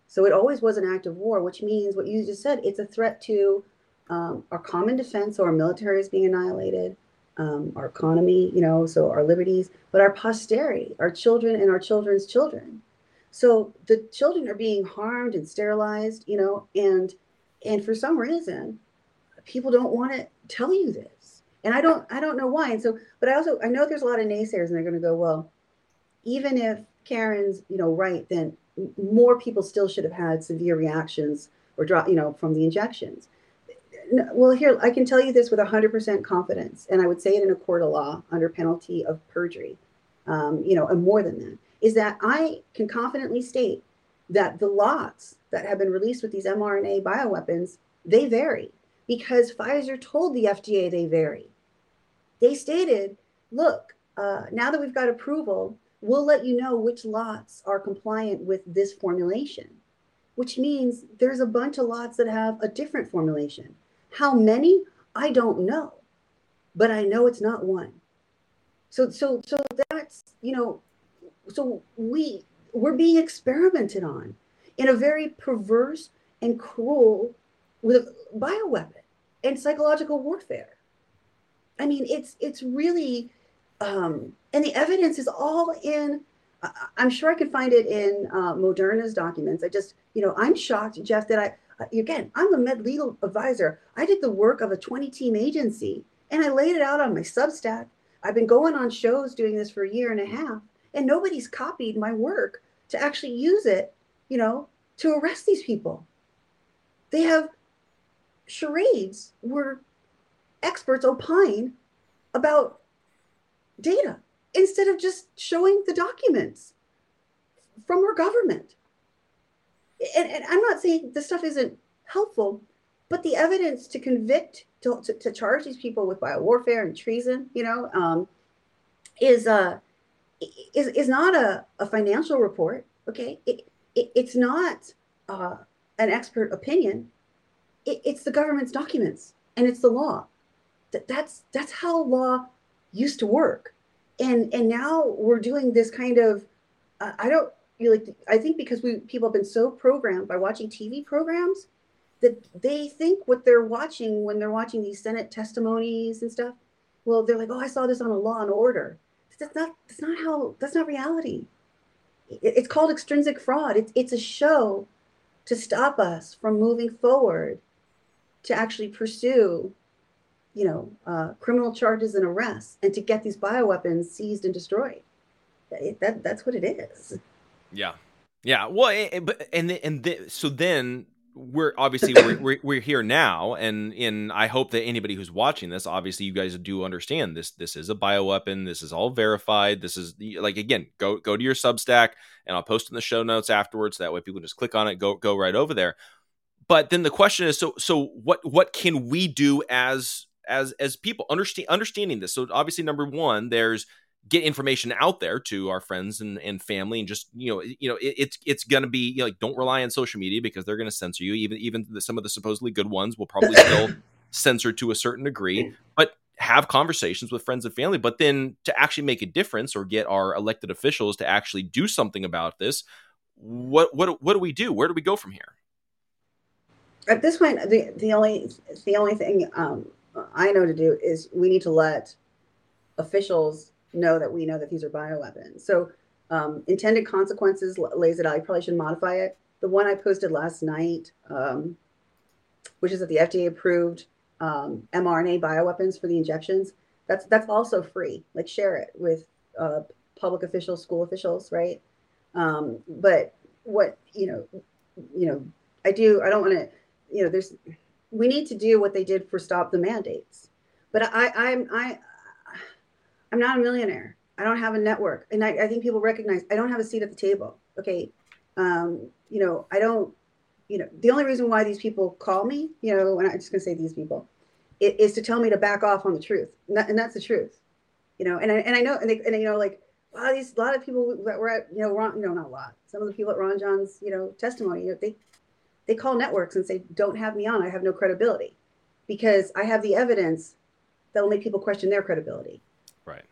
So it always was an act of war, which means what you just said, it's a threat to our common defense. So our military is being annihilated, our economy, you know, so our liberties, but our posterity, our children and our children's children. So the children are being harmed and sterilized, you know, and for some reason, people don't want to tell you this. And I don't know why. And so, but I know there's a lot of naysayers, and they're going to go, well, even if Karen's, you know, right, then more people still should have had severe reactions or drop, you know, from the injections. Well, here, I can tell you this with 100% confidence, and I would say it in a court of law under penalty of perjury, you know, and more than that, is that I can confidently state that the lots that have been released with these mRNA bioweapons, they vary, because Pfizer told the FDA they vary. They stated, look, now that we've got approval, we'll let you know which lots are compliant with this formulation, which means there's a bunch of lots that have a different formulation. How many? I don't know, but I know it's not one. So that's, you know, so we're being experimented on in a very perverse and cruel with a bioweapon and psychological warfare. I mean, it's really. And the evidence is all in, I'm sure I could find it in Moderna's documents. I just, you know, I'm shocked, Jeff, that again, I'm a med legal advisor. I did the work of a 20-team agency, and I laid it out on my Substack. I've been going on shows doing this for a year and a half, and nobody's copied my work to actually use it, you know, to arrest these people. They have charades where experts opine about data instead of just showing the documents from her government. And I'm not saying this stuff isn't helpful, but the evidence to convict, to charge these people with biowarfare and treason, is not a financial report, okay? It's not an expert opinion. It's the government's documents and it's the law. That's how law used to work. And now we're doing this kind of, I think because people have been so programmed by watching TV programs that they think what they're watching when they're watching these Senate testimonies and stuff. Well, they're like, oh, I saw this on a Law and Order. That's not reality. It's called extrinsic fraud. It's a show to stop us from moving forward to actually pursue, criminal charges and arrests and to get these bioweapons seized and destroyed. That's what it is. Yeah. Well, so then we're here now, and I hope that anybody who's watching this, obviously, you guys do understand this. This is a bioweapon. This is all verified. This is like, again, go to your Substack, and I'll post in the show notes afterwards. That way, people just click on it, go right over there. But then the question is, so what can we do as people understanding this? So obviously, number one, there's get information out there to our friends and family, and just, it's going to be don't rely on social media because they're going to censor you. Even some of the supposedly good ones will probably still censor to a certain degree, but have conversations with friends and family. But then to actually make a difference or get our elected officials to actually do something about this, what do we do? Where do we go from here? At this point, the only thing I know to do is we need to let officials know that these are bioweapons. So intended consequences lays it out. You probably should modify it. The one I posted last night, which is that the FDA approved mRNA bioweapons for the injections. That's also free. Like, share it with public officials, school officials, right? But what, I don't want to, we need to do what they did for Stop the Mandates. But I'm not a millionaire. I don't have a network. And I think people recognize I don't have a seat at the table. Okay. The only reason why these people call me, and I'm just going to say these people, is to tell me to back off on the truth. And that's the truth, and I know, a lot of people that were at, not a lot. Some of the people at Ron John's, testimony, they call networks and say, don't have me on. I have no credibility because I have the evidence that will make people question their credibility. Right.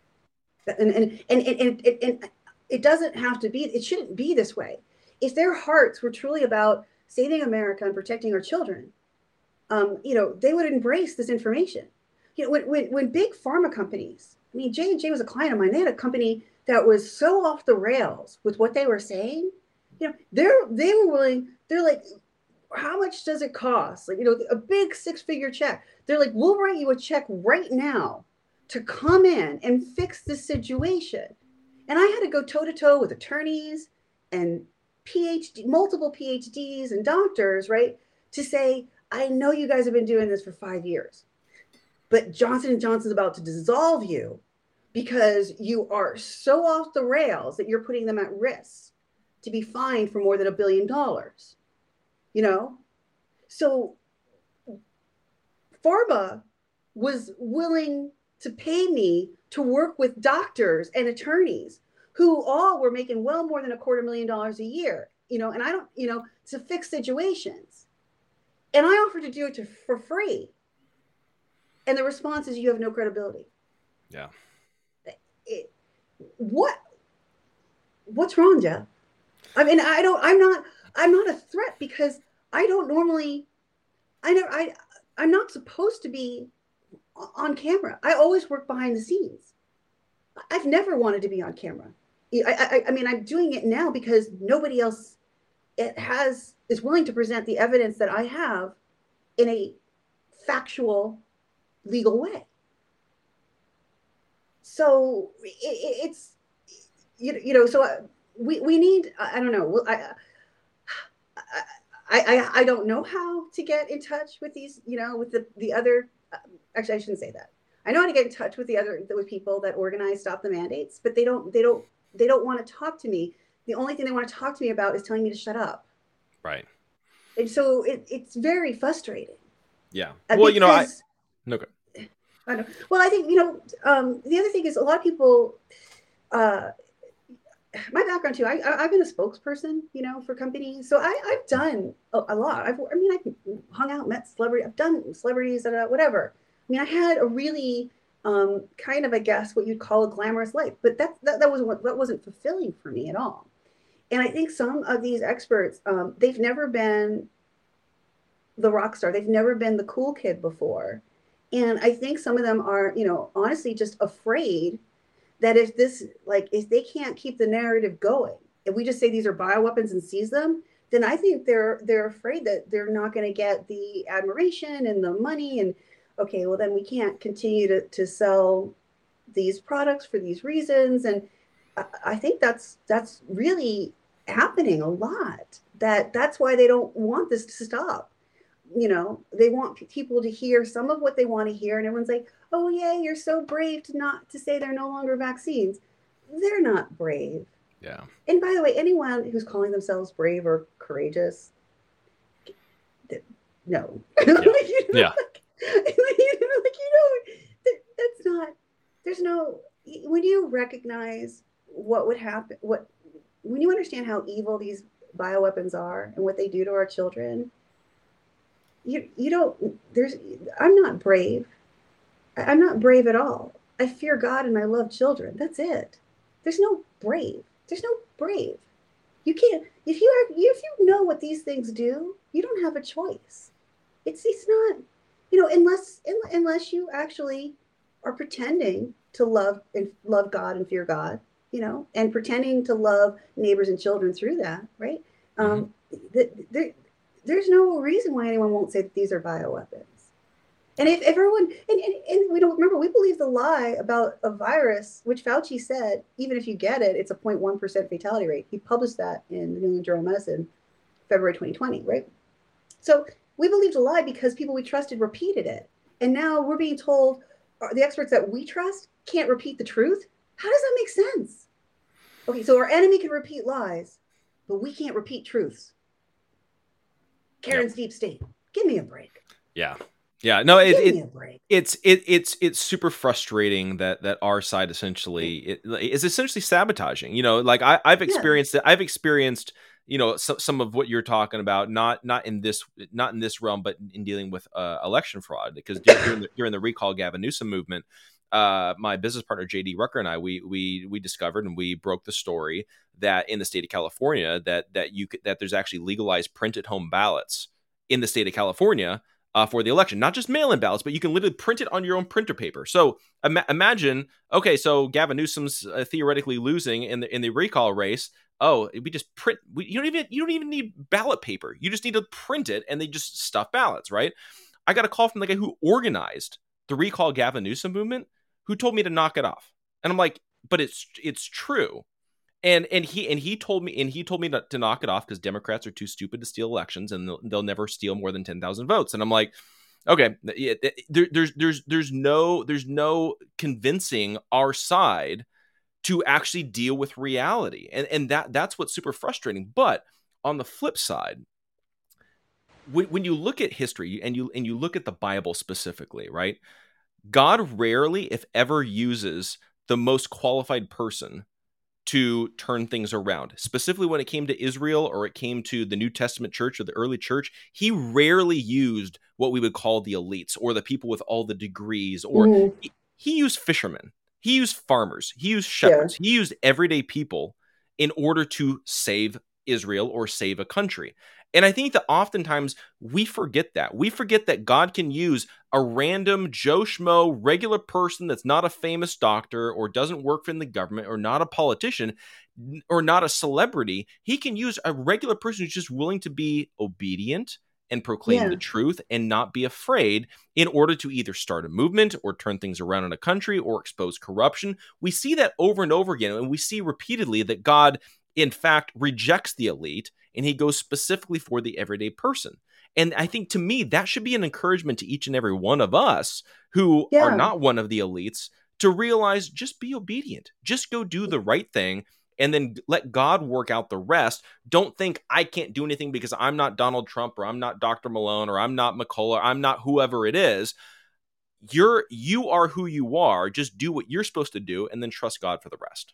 And it doesn't have to be, it shouldn't be this way. If their hearts were truly about saving America and protecting our children, they would embrace this information. When big pharma companies, J&J was a client of mine. They had a company that was so off the rails with what they were saying. They were willing, they're like, how much does it cost? A big 6-figure check. They're like, we'll write you a check right now to come in and fix the situation. And I had to go toe-to-toe with attorneys and multiple PhDs and doctors, right, to say, I know you guys have been doing this for 5 years, but Johnson & Johnson's about to dissolve you because you are so off the rails that you're putting them at risk to be fined for more than $1 billion, So pharma was willing to pay me to work with doctors and attorneys who all were making well more than $250,000 a year, and I don't, to fix situations. And I offered to do it for free. And the response is, you have no credibility. Yeah. What's wrong, Jeff? I'm not a threat because I don't normally, I'm not supposed to be on camera. I always work behind the scenes. I've never wanted to be on camera. I'm doing it now because nobody else is willing to present the evidence that I have in a factual, legal way. So we need. I don't know. I don't know how to get in touch with these. With the other. Actually, I shouldn't say that. I know how to get in touch with with people that organize Stop the Mandates, but they don't want to talk to me. The only thing they want to talk to me about is telling me to shut up. Right. And so it's very frustrating. Yeah. I think, the other thing is a lot of people, my background too, I've been a spokesperson, for companies. So I've done a lot. I've hung out, met celebrities. I've done celebrities, whatever. I had a really kind of, I guess, what you'd call a glamorous life, but that wasn't fulfilling for me at all. And I think some of these experts, they've never been the rock star. They've never been the cool kid before. And I think some of them are, honestly just afraid that if they can't keep the narrative going, if we just say these are bioweapons and seize them, then I think they're afraid that they're not going to get the admiration and the money and, okay, well then we can't continue to sell these products for these reasons. And I think that's really happening a lot. That's why they don't want this to stop. They want people to hear some of what they want to hear. And everyone's like, oh yeah, you're so brave to say they're no longer vaccines. They're not brave. Yeah. And by the way, anyone who's calling themselves brave or courageous, no. Yeah. Yeah. That's not, when you recognize what would happen, when you understand how evil these bioweapons are and what they do to our children, I'm not brave. I'm not brave at all. I fear God and I love children. That's it. There's no brave. You can't, if you know what these things do, you don't have a choice. It's not, unless you actually are pretending to love God and fear God, and pretending to love neighbors and children through that, right? There's no reason why anyone won't say that these are bioweapons. And if everyone, and we believe the lie about a virus, which Fauci said, even if you get it, it's a 0.1% fatality rate. He published that in the New England Journal of Medicine, February 2020, right? So we believed a lie because people we trusted repeated it. And now we're being told the experts that we trust can't repeat the truth. How does that make sense? Okay, so our enemy can repeat lies, but we can't repeat truths. Karen's deep state. Give me a break. Yeah. Yeah. No, it's super frustrating that our side is essentially sabotaging, I've experienced it. I've experienced some of what you're talking about, not in this realm, but in dealing with election fraud, because during the recall Gavin Newsom movement, my business partner JD Rucker and I we discovered and we broke the story that in the state of California that there's actually legalized print at home ballots in the state of California for the election, not just mail-in ballots, but you can literally print it on your own printer paper. So imagine, okay, so Gavin Newsom's theoretically losing in the recall race. Oh, we just print. You don't even need ballot paper. You just need to print it, and they just stuff ballots, right? I got a call from the guy who organized the recall Gavin Newsom movement, who told me to knock it off, and I'm like, but it's true. And he told me to knock it off because Democrats are too stupid to steal elections and they'll never steal more than 10,000 votes. And I'm like, okay, there's no convincing our side to actually deal with reality, and that's what's super frustrating. But on the flip side, when you look at history and you look at the Bible specifically, right? God rarely, if ever, uses the most qualified person to turn things around. Specifically when it came to Israel or it came to the New Testament church or the early church, he rarely used what we would call the elites or the people with all the degrees, or he used fishermen, he used farmers, he used shepherds, he used everyday people in order to save Israel or save a country. And I think that oftentimes we forget that. We forget that God can use a random Joe Schmo regular person that's not a famous doctor or doesn't work in the government or not a politician or not a celebrity. He can use a regular person who's just willing to be obedient and proclaim the truth and not be afraid in order to either start a movement or turn things around in a country or expose corruption. We see that over and over again. And we see repeatedly that God, in fact, rejects the elite, and he goes specifically for the everyday person. And I think, to me, that should be an encouragement to each and every one of us who are not one of the elites to realize, just be obedient, just go do the right thing, and then let God work out the rest. Don't think I can't do anything because I'm not Donald Trump, or I'm not Dr. Malone, or I'm not McCullough, I'm not whoever it is. You are who you are. Just do what you're supposed to do and then trust God for the rest.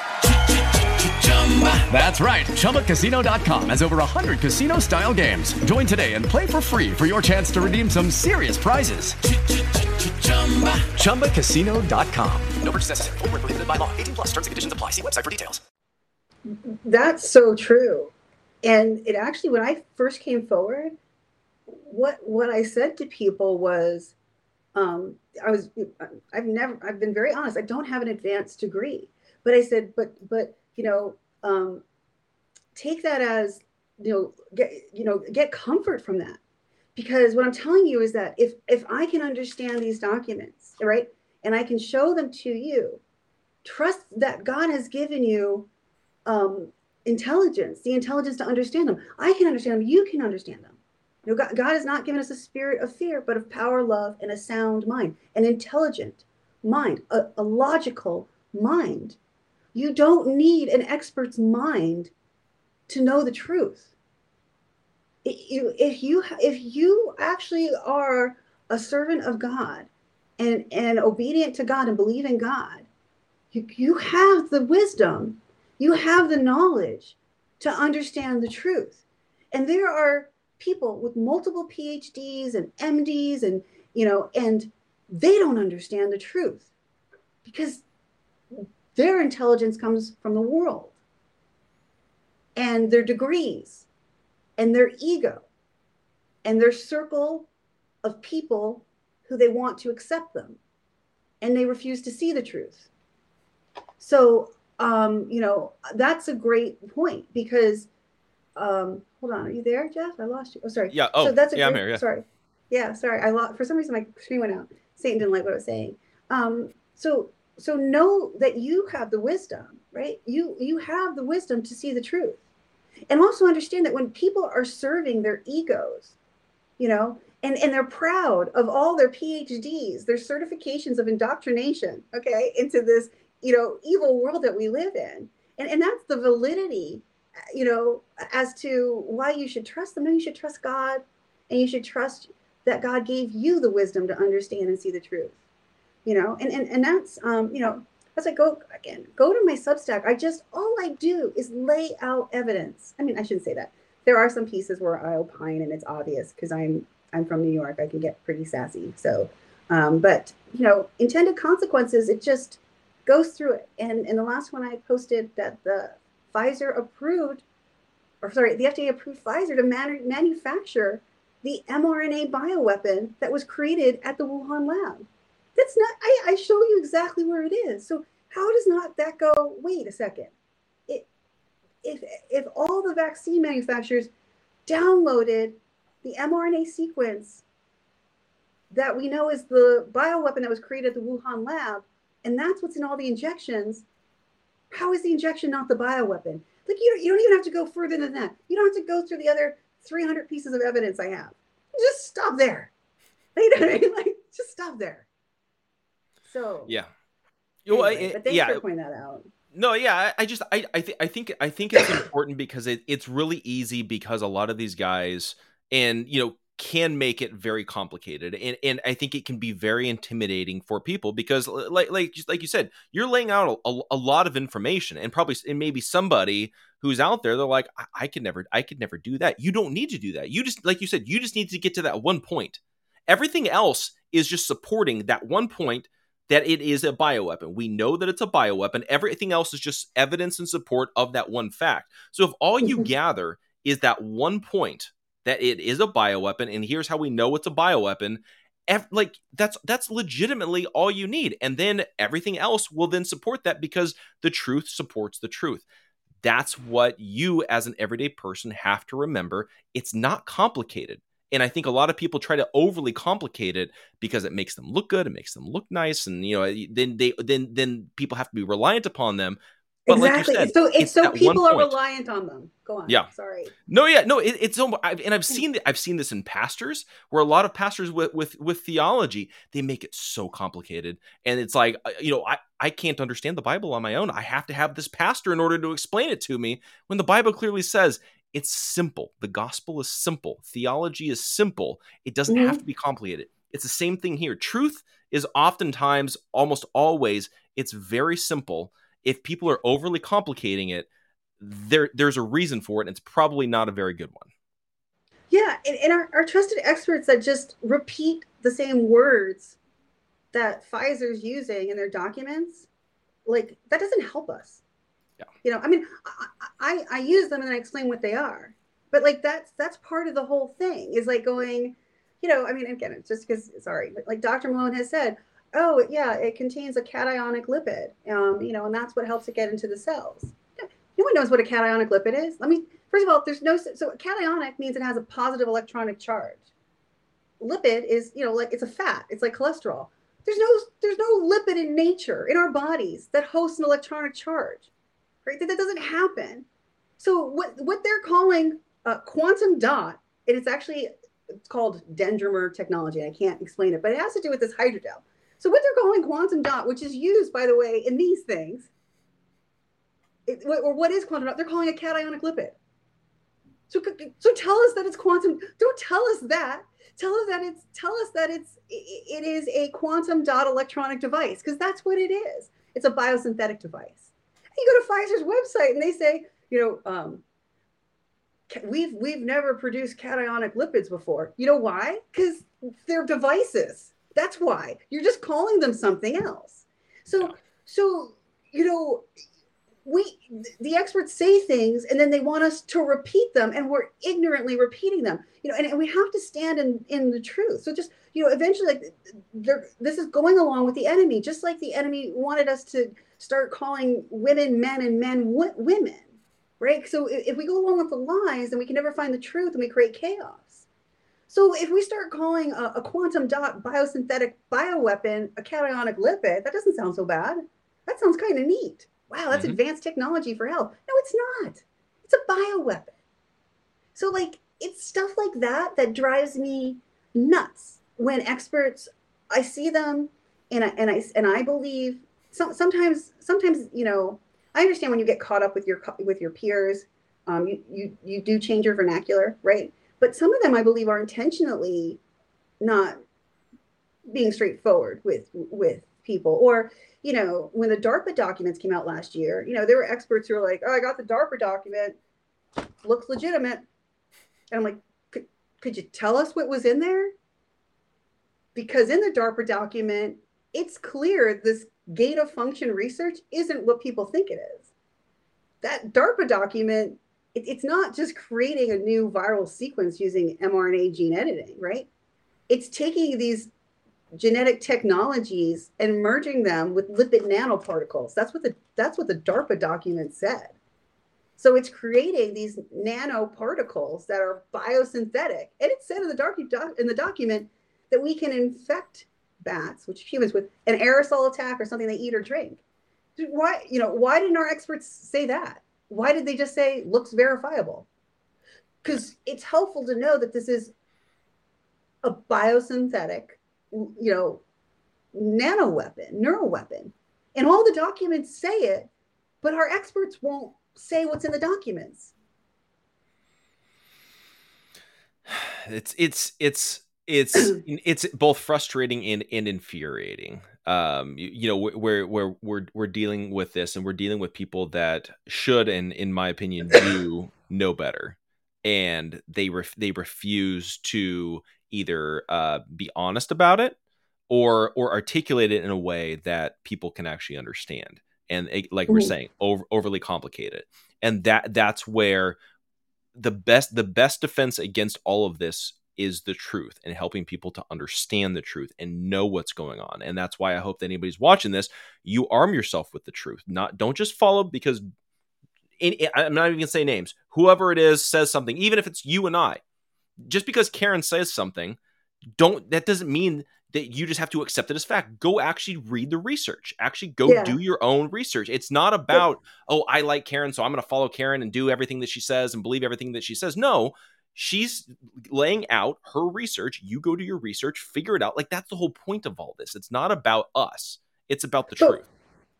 That's right. ChumbaCasino.com has over 100 casino-style games. Join today and play for free for your chance to redeem some serious prizes. ChumbaCasino.com. No purchase necessary. Void where prohibited by law. 18 plus terms and conditions apply. See website for details. That's so true. And it actually, when I first came forward, what I said to people was, I've been very honest. I don't have an advanced degree, but I said, but take that as, get comfort from that. Because what I'm telling you is that if I can understand these documents, right, and I can show them to you, trust that God has given you the intelligence to understand them. I can understand them. You can understand them. God has not given us a spirit of fear, but of power, love, and a sound mind, an intelligent mind, a logical mind. You don't need an expert's mind to know the truth. If you actually are a servant of God and obedient to God and believe in God, you have the wisdom, you have the knowledge to understand the truth. And there are people with multiple PhDs and MDs and they don't understand the truth because their intelligence comes from the world and their degrees and their ego and their circle of people who they want to accept them, and they refuse to see the truth. So, that's a great point because, hold on, are you there, Jeff? I lost you. Oh, sorry. Yeah. Oh, so that's I'm here. Yeah. Sorry. Yeah. Sorry. For some reason, my screen went out. Satan didn't like what I was saying. So know that you have the wisdom, right? You have the wisdom to see the truth. And also understand that when people are serving their egos, and they're proud of all their PhDs, their certifications of indoctrination, okay, into this, evil world that we live in. And that's the validity, as to why you should trust them. No, you should trust God, and you should trust that God gave you the wisdom to understand and see the truth. And that's, as I go to my Substack, all I do is lay out evidence. I mean, I shouldn't say that. There are some pieces where I opine and it's obvious because I'm from New York. I can get pretty sassy. So, but intended consequences, it just goes through it. And the last one I posted that the FDA approved Pfizer to manufacture the mRNA bioweapon that was created at the Wuhan lab. That's not, I show you exactly where it is. So how does not that go, wait a second. If all the vaccine manufacturers downloaded the mRNA sequence that we know is the bioweapon that was created at the Wuhan lab, and that's what's in all the injections, how is the injection not the bioweapon? Like you don't even have to go further than that. You don't have to go through the other 300 pieces of evidence I have. Just stop there. Just stop there. So yeah, anyway, but thanks for pointing that out. No, yeah, I think it's important because it's really easy because a lot of these guys, and can make it very complicated. And I think it can be very intimidating for people because like you said, you're laying out a lot of information, and probably, and maybe somebody who's out there, they're like, I could never do that. You don't need to do that. You just, like you said, you just need to get to that one point. Everything else is just supporting that one point that it is a bioweapon. We know that it's a bioweapon. Everything else is just evidence and support of that one fact. So if all you gather is that one point, that it is a bioweapon, and here's how we know it's a bioweapon, like that's legitimately all you need. And then everything else will then support that because the truth supports the truth. That's what you as an everyday person have to remember. It's not complicated. And I think a lot of people try to overly complicate it because it makes them look good. It makes them look nice. And, you know, then people have to be reliant upon them. But exactly. Like you said, so people are reliant on them. Go on. Yeah. Sorry. No. Yeah. No. It's and I've seen this in pastors, where a lot of pastors with theology, they make it so complicated, and it's like, you know, I can't understand the Bible on my own. I have to have this pastor in order to explain it to me, when the Bible clearly says it's simple. The gospel is simple. Theology is simple. It doesn't have to be complicated. It's the same thing here. Truth is oftentimes, almost always, it's very simple. If people are overly complicating it, there's a reason for it, and it's probably not a very good one. Yeah, and our trusted experts that just repeat the same words that Pfizer's using in their documents, like, that doesn't help us. Yeah. You know, I mean, I use them and I explain what they are, but like that's part of the whole thing, is like going, you know, I mean, again, it's just because, sorry, but like Dr. Malone has said, oh, yeah, it contains a cationic lipid, you know, and that's what helps it get into the cells. No one knows what a cationic lipid is. Let me, first of all, there's no, so cationic means it has a positive electronic charge. Lipid is, you know, like it's a fat. It's like cholesterol. There's no lipid in nature, in our bodies, that hosts an electronic charge, right? That doesn't happen. So what they're calling a quantum dot, and it's called dendrimer technology. I can't explain it, but it has to do with this hydrogel. So what they're calling quantum dot, which is used, by the way, in these things, or what is quantum dot? They're calling a cationic lipid. So tell us that it's quantum. Don't tell us that. Tell us that it is a quantum dot electronic device, because that's what it is. It's a biosynthetic device. And you go to Pfizer's website and they say, you know, we've never produced cationic lipids before. You know why? Because they're devices. That's why. You're just calling them something else. So you know, the experts say things, and then they want us to repeat them, and we're ignorantly repeating them. You know, and we have to stand in the truth. So just, you know, eventually, like, this is going along with the enemy, just like the enemy wanted us to start calling women men and men women, right? So if we go along with the lies, then we can never find the truth, and we create chaos. So if we start calling a quantum dot biosynthetic bioweapon a cationic lipid, that doesn't sound so bad. That sounds kind of neat. Wow, that's advanced technology for health. No, it's not. It's a bioweapon. So like, it's stuff like that drives me nuts when experts, I see them and I believe. Sometimes, you know, I understand when you get caught up with your peers, you do change your vernacular, right? But some of them, I believe, are intentionally not being straightforward with people. Or, you know, when the DARPA documents came out last year, you know, there were experts who were like, oh, I got the DARPA document. Looks legitimate. And I'm like, could you tell us what was in there? Because in the DARPA document, it's clear this gain of function research isn't what people think it is. That DARPA document, it's not just creating a new viral sequence using mRNA gene editing, right? It's taking these genetic technologies and merging them with lipid nanoparticles. That's what the DARPA document said. So it's creating these nanoparticles that are biosynthetic. And it said in the document that we can infect bats, which humans, with an aerosol attack or something they eat or drink. Why didn't our experts say that? Why did they just say looks verifiable? Because it's helpful to know that this is a biosynthetic, you know, nanoweapon, neuroweapon. And all the documents say it, but our experts won't say what's in the documents. it's both frustrating and infuriating. We're dealing with this, and we're dealing with people that should, and in my opinion, do know better, and they refuse to either be honest about it or articulate it in a way that people can actually understand. And like we're saying, overly complicated. And that's where the best defense against all of this is the truth, and helping people to understand the truth and know what's going on. And that's why I hope that anybody's watching this, you arm yourself with the truth. Don't just follow, because I'm not even gonna say names. Whoever it is says something, even if it's you and I, just because Karen says something, that doesn't mean that you just have to accept it as fact. Go actually read the research. Actually go do your own research. It's not about, I like Karen, so I'm going to follow Karen and do everything that she says and believe everything that she says. No, she's laying out her research. You go to your research, figure it out. Like, that's the whole point of all this. It's not about us. It's about the truth.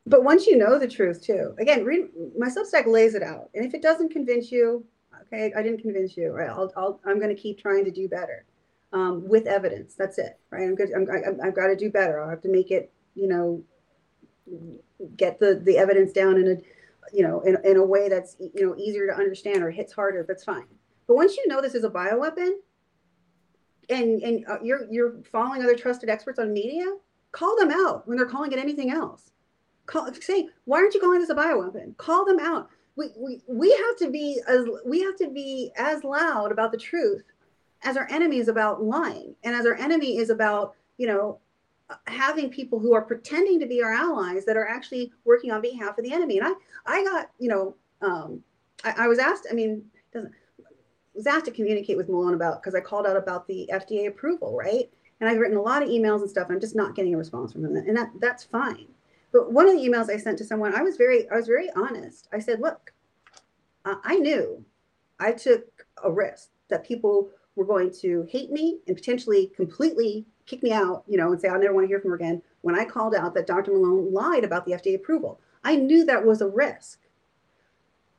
But once you know the truth too, again, read my Substack lays it out. And if it doesn't convince you, okay, I didn't convince you. Right? I'm going to keep trying to do better. With evidence, that's it, right? I've got to do better. I'll have to make it, get the evidence down in a way that's, easier to understand or hits harder. That's fine. But once you know this is a bioweapon, and you're following other trusted experts on media, call them out when they're calling it anything else. Say, why aren't you calling this a bioweapon? Call them out. We have to be as loud about the truth as our enemy is about lying, and as our enemy is about, having people who are pretending to be our allies that are actually working on behalf of the enemy. And I got, I was asked to communicate with Malone because I called out about the FDA approval, right? And I've written a lot of emails and stuff, and I'm just not getting a response from him, and that's fine. But one of the emails I sent to someone, I was very honest. I said, look, I knew I took a risk that people were going to hate me and potentially completely kick me out, and say, I'll never want to hear from her again, when I called out that Dr. Malone lied about the FDA approval. I knew that was a risk.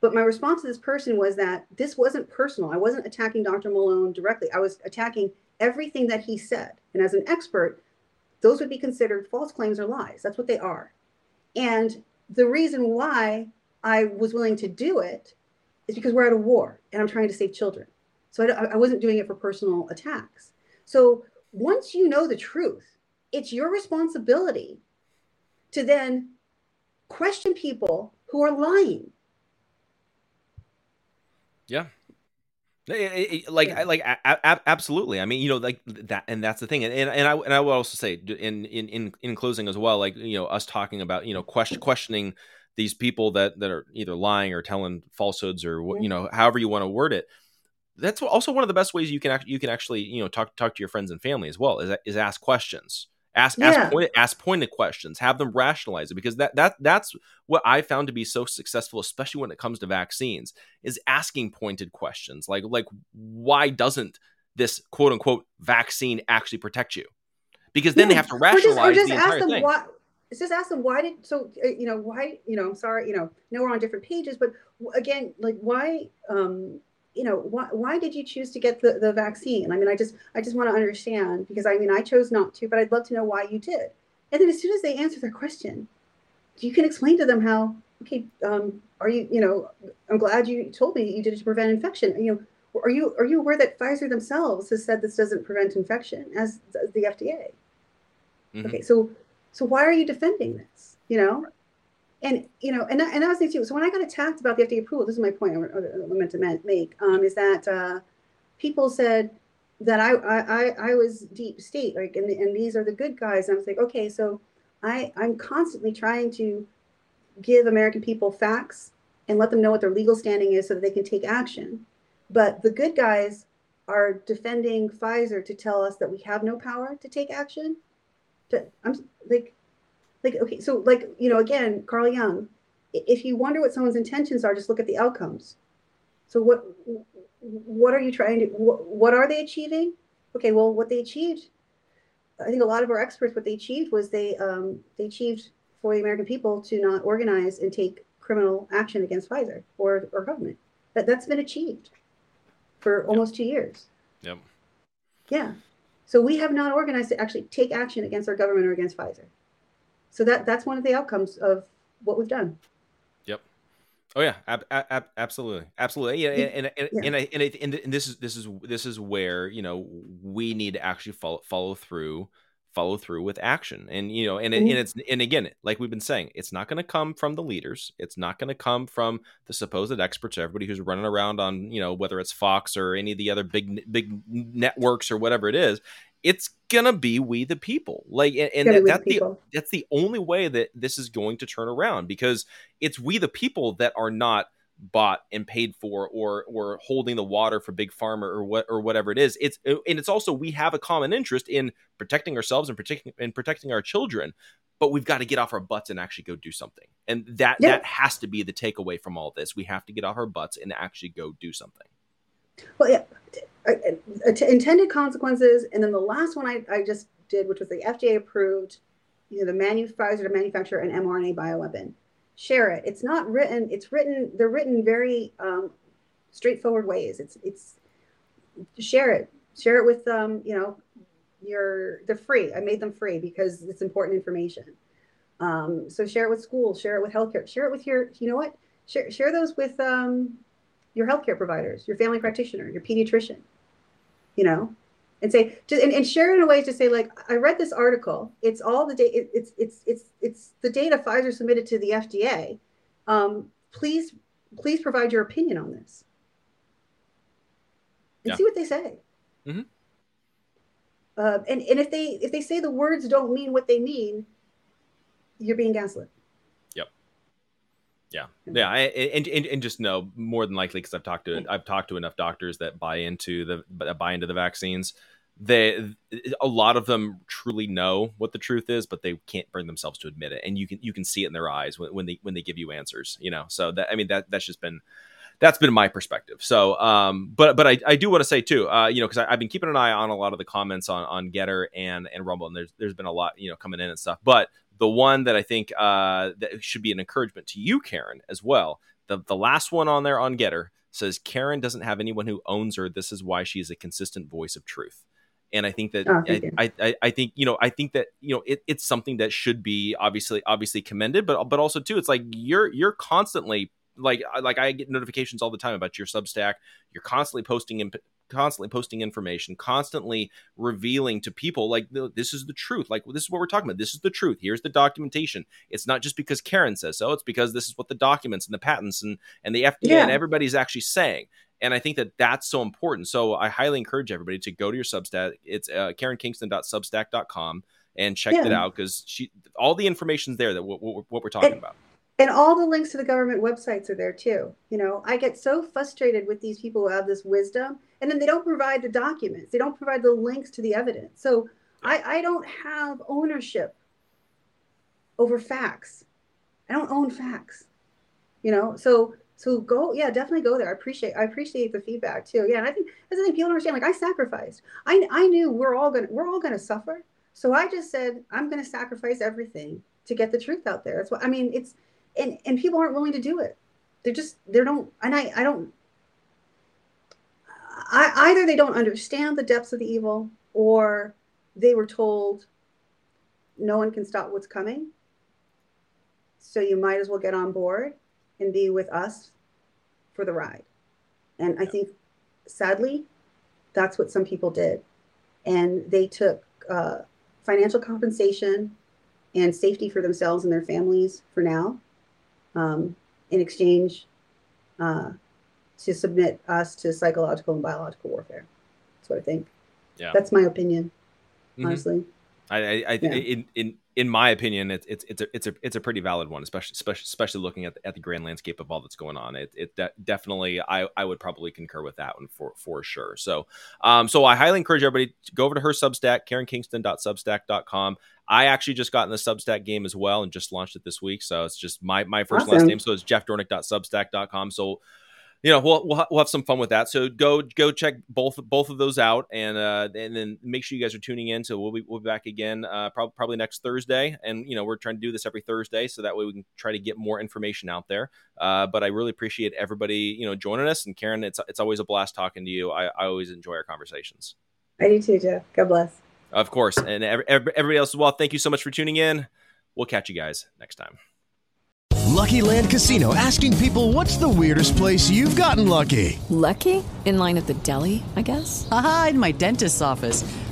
But my response to this person was that this wasn't personal. I wasn't attacking Dr. Malone directly. I was attacking everything that he said. And as an expert, those would be considered false claims or lies. That's what they are. And the reason why I was willing to do it is because we're at a war and I'm trying to save children. So I wasn't doing it for personal attacks. So once you know the truth, it's your responsibility to then question people who are lying. Yeah. Absolutely. I mean, that, and that's the thing. And I will also say in closing as well, us talking about, questioning these people that are either lying or telling falsehoods or however you want to word it. That's also one of the best ways you can actually talk to your friends and family as well, is ask questions, ask pointed questions, have them rationalize it, because that's what I found to be so successful, especially when it comes to vaccines, is asking pointed questions like why doesn't this quote unquote vaccine actually protect you? Because then they have to rationalize the entire thing. We're on different pages, but again, why? Why did you choose to get the vaccine? I mean, I just want to understand, because I chose not to, but I'd love to know why you did. And then as soon as they answer their question, you can explain to them how, okay, I'm glad you told me you did it to prevent infection. Are you aware that Pfizer themselves has said this doesn't prevent infection, as does the FDA? Mm-hmm. Okay. So why are you defending this? And I was thinking too, so when I got attacked about the FDA approval, this is my point I meant to make, is that people said that I was deep state, and these are the good guys. And I was like, okay, so I'm constantly trying to give American people facts and let them know what their legal standing is so that they can take action. But the good guys are defending Pfizer to tell us that we have no power to take action. Again, Carl Jung, if you wonder what someone's intentions are, just look at the outcomes. So what are you trying to, what are they achieving? Okay, well, what they achieved, I think a lot of our experts, what they achieved was they achieved for the American people to not organize and take criminal action against Pfizer or government. That's been achieved for almost 2 years. Yep. Yeah. So we have not organized to actually take action against our government or against Pfizer. So that's one of the outcomes of what we've done. Yep. Oh yeah, absolutely. Yeah, and this is where, you know, we need to actually follow through with action. And, you know, and again, like we've been saying, it's not going to come from the leaders. It's not going to come from the supposed experts, everybody who's running around on, you know, whether it's Fox or any of the other big networks or whatever it is. It's going to be we the people. Like, and that's the only way that this is going to turn around, because it's we the people that are not bought and paid for or holding the water for big pharma or whatever it is. It's also, we have a common interest in protecting ourselves and protecting our children, but we've got to get off our butts and actually go do something. And that has to be the takeaway from all this. We have to get off our butts and actually go do something. Well, yeah, intended consequences. And then the last one I just did, which was the FDA approved, you know, the Pfizer to manufacture an mRNA bioweapon. Share it. It's not written. It's written. They're written very straightforward ways. It's share it. Share it with you know, they're free. I made them free because it's important information. So share it with schools. Share it with healthcare. Share it with your. You know what? Share those with your healthcare providers, your family practitioner, your pediatrician. You know, and say and share it in a way to say, like, I read this article. It's all the data. It's the data Pfizer submitted to the FDA. Please provide your opinion on this. And see what they say. Mm-hmm. And if they say the words don't mean what they mean, you're being gaslit. Yeah. Yeah. And just know, more than likely, because I've talked to enough doctors that buy into the vaccines. A lot of them truly know what the truth is, but they can't bring themselves to admit it. And you can see it in their eyes when they give you answers, you know? So that's been my perspective. So, but I do want to say too, you know, cause I've been keeping an eye on a lot of the comments on Getter and Rumble, and there's been a lot, you know, coming in and stuff, but the one that I think that should be an encouragement to you, Karen, as well. The last one on there on Getter says, Karen doesn't have anyone who owns her. This is why she is a consistent voice of truth. And I think that I think that it's something that should be obviously commended, but also too, it's like you're constantly like I get notifications all the time about your Substack. You're constantly posting constantly posting information, constantly revealing to people, like, this is the truth. Like, this is what we're talking about. This is the truth. Here's the documentation. It's not just because Karen says so. It's because this is what the documents and the patents and the FDA and everybody's actually saying. And I think that that's so important. So I highly encourage everybody to go to your Substack. It's KarenKingston.substack.com and check it out, because all the information's there that what we're talking about. And all the links to the government websites are there too. You know, I get so frustrated with these people who have this wisdom, and then they don't provide the documents. They don't provide the links to the evidence. So I don't have ownership over facts. I don't own facts. You know, so go, definitely go there. I appreciate the feedback too. Yeah, and I think that's the thing people don't understand. Like, I sacrificed. I knew we're all gonna suffer. So I just said, I'm gonna sacrifice everything to get the truth out there. That's what I mean. It's And people aren't willing to do it. Either they don't understand the depths of the evil, or they were told no one can stop what's coming. So you might as well get on board and be with us for the ride. And I think, sadly, that's what some people did. And they took financial compensation and safety for themselves and their families for now. In exchange to submit us to psychological and biological warfare. That's what I think. Yeah, that's my opinion. Mm-hmm. Honestly, in my opinion, it's a pretty valid one, especially looking at the grand landscape of all that's going on. Definitely, I would probably concur with that one for sure. So, so I highly encourage everybody to go over to her Substack, KarenKingston.substack.com. I actually just got in the Substack game as well and just launched it this week. So it's just my first last name. So it's jeffdornick.substack.com. So, you know, we'll have some fun with that. So go check both of those out, and then make sure you guys are tuning in. So we'll be back again probably next Thursday, and you know, we're trying to do this every Thursday so that way we can try to get more information out there. But I really appreciate everybody, you know, joining us. And Karen, it's always a blast talking to you. I always enjoy our conversations. I do too, Jeff. God bless. Of course. And everybody else as well, thank you so much for tuning in. We'll catch you guys next time. Lucky Land Casino, asking people, what's the weirdest place you've gotten lucky? Lucky? In line at the deli, I guess? Aha, in my dentist's office.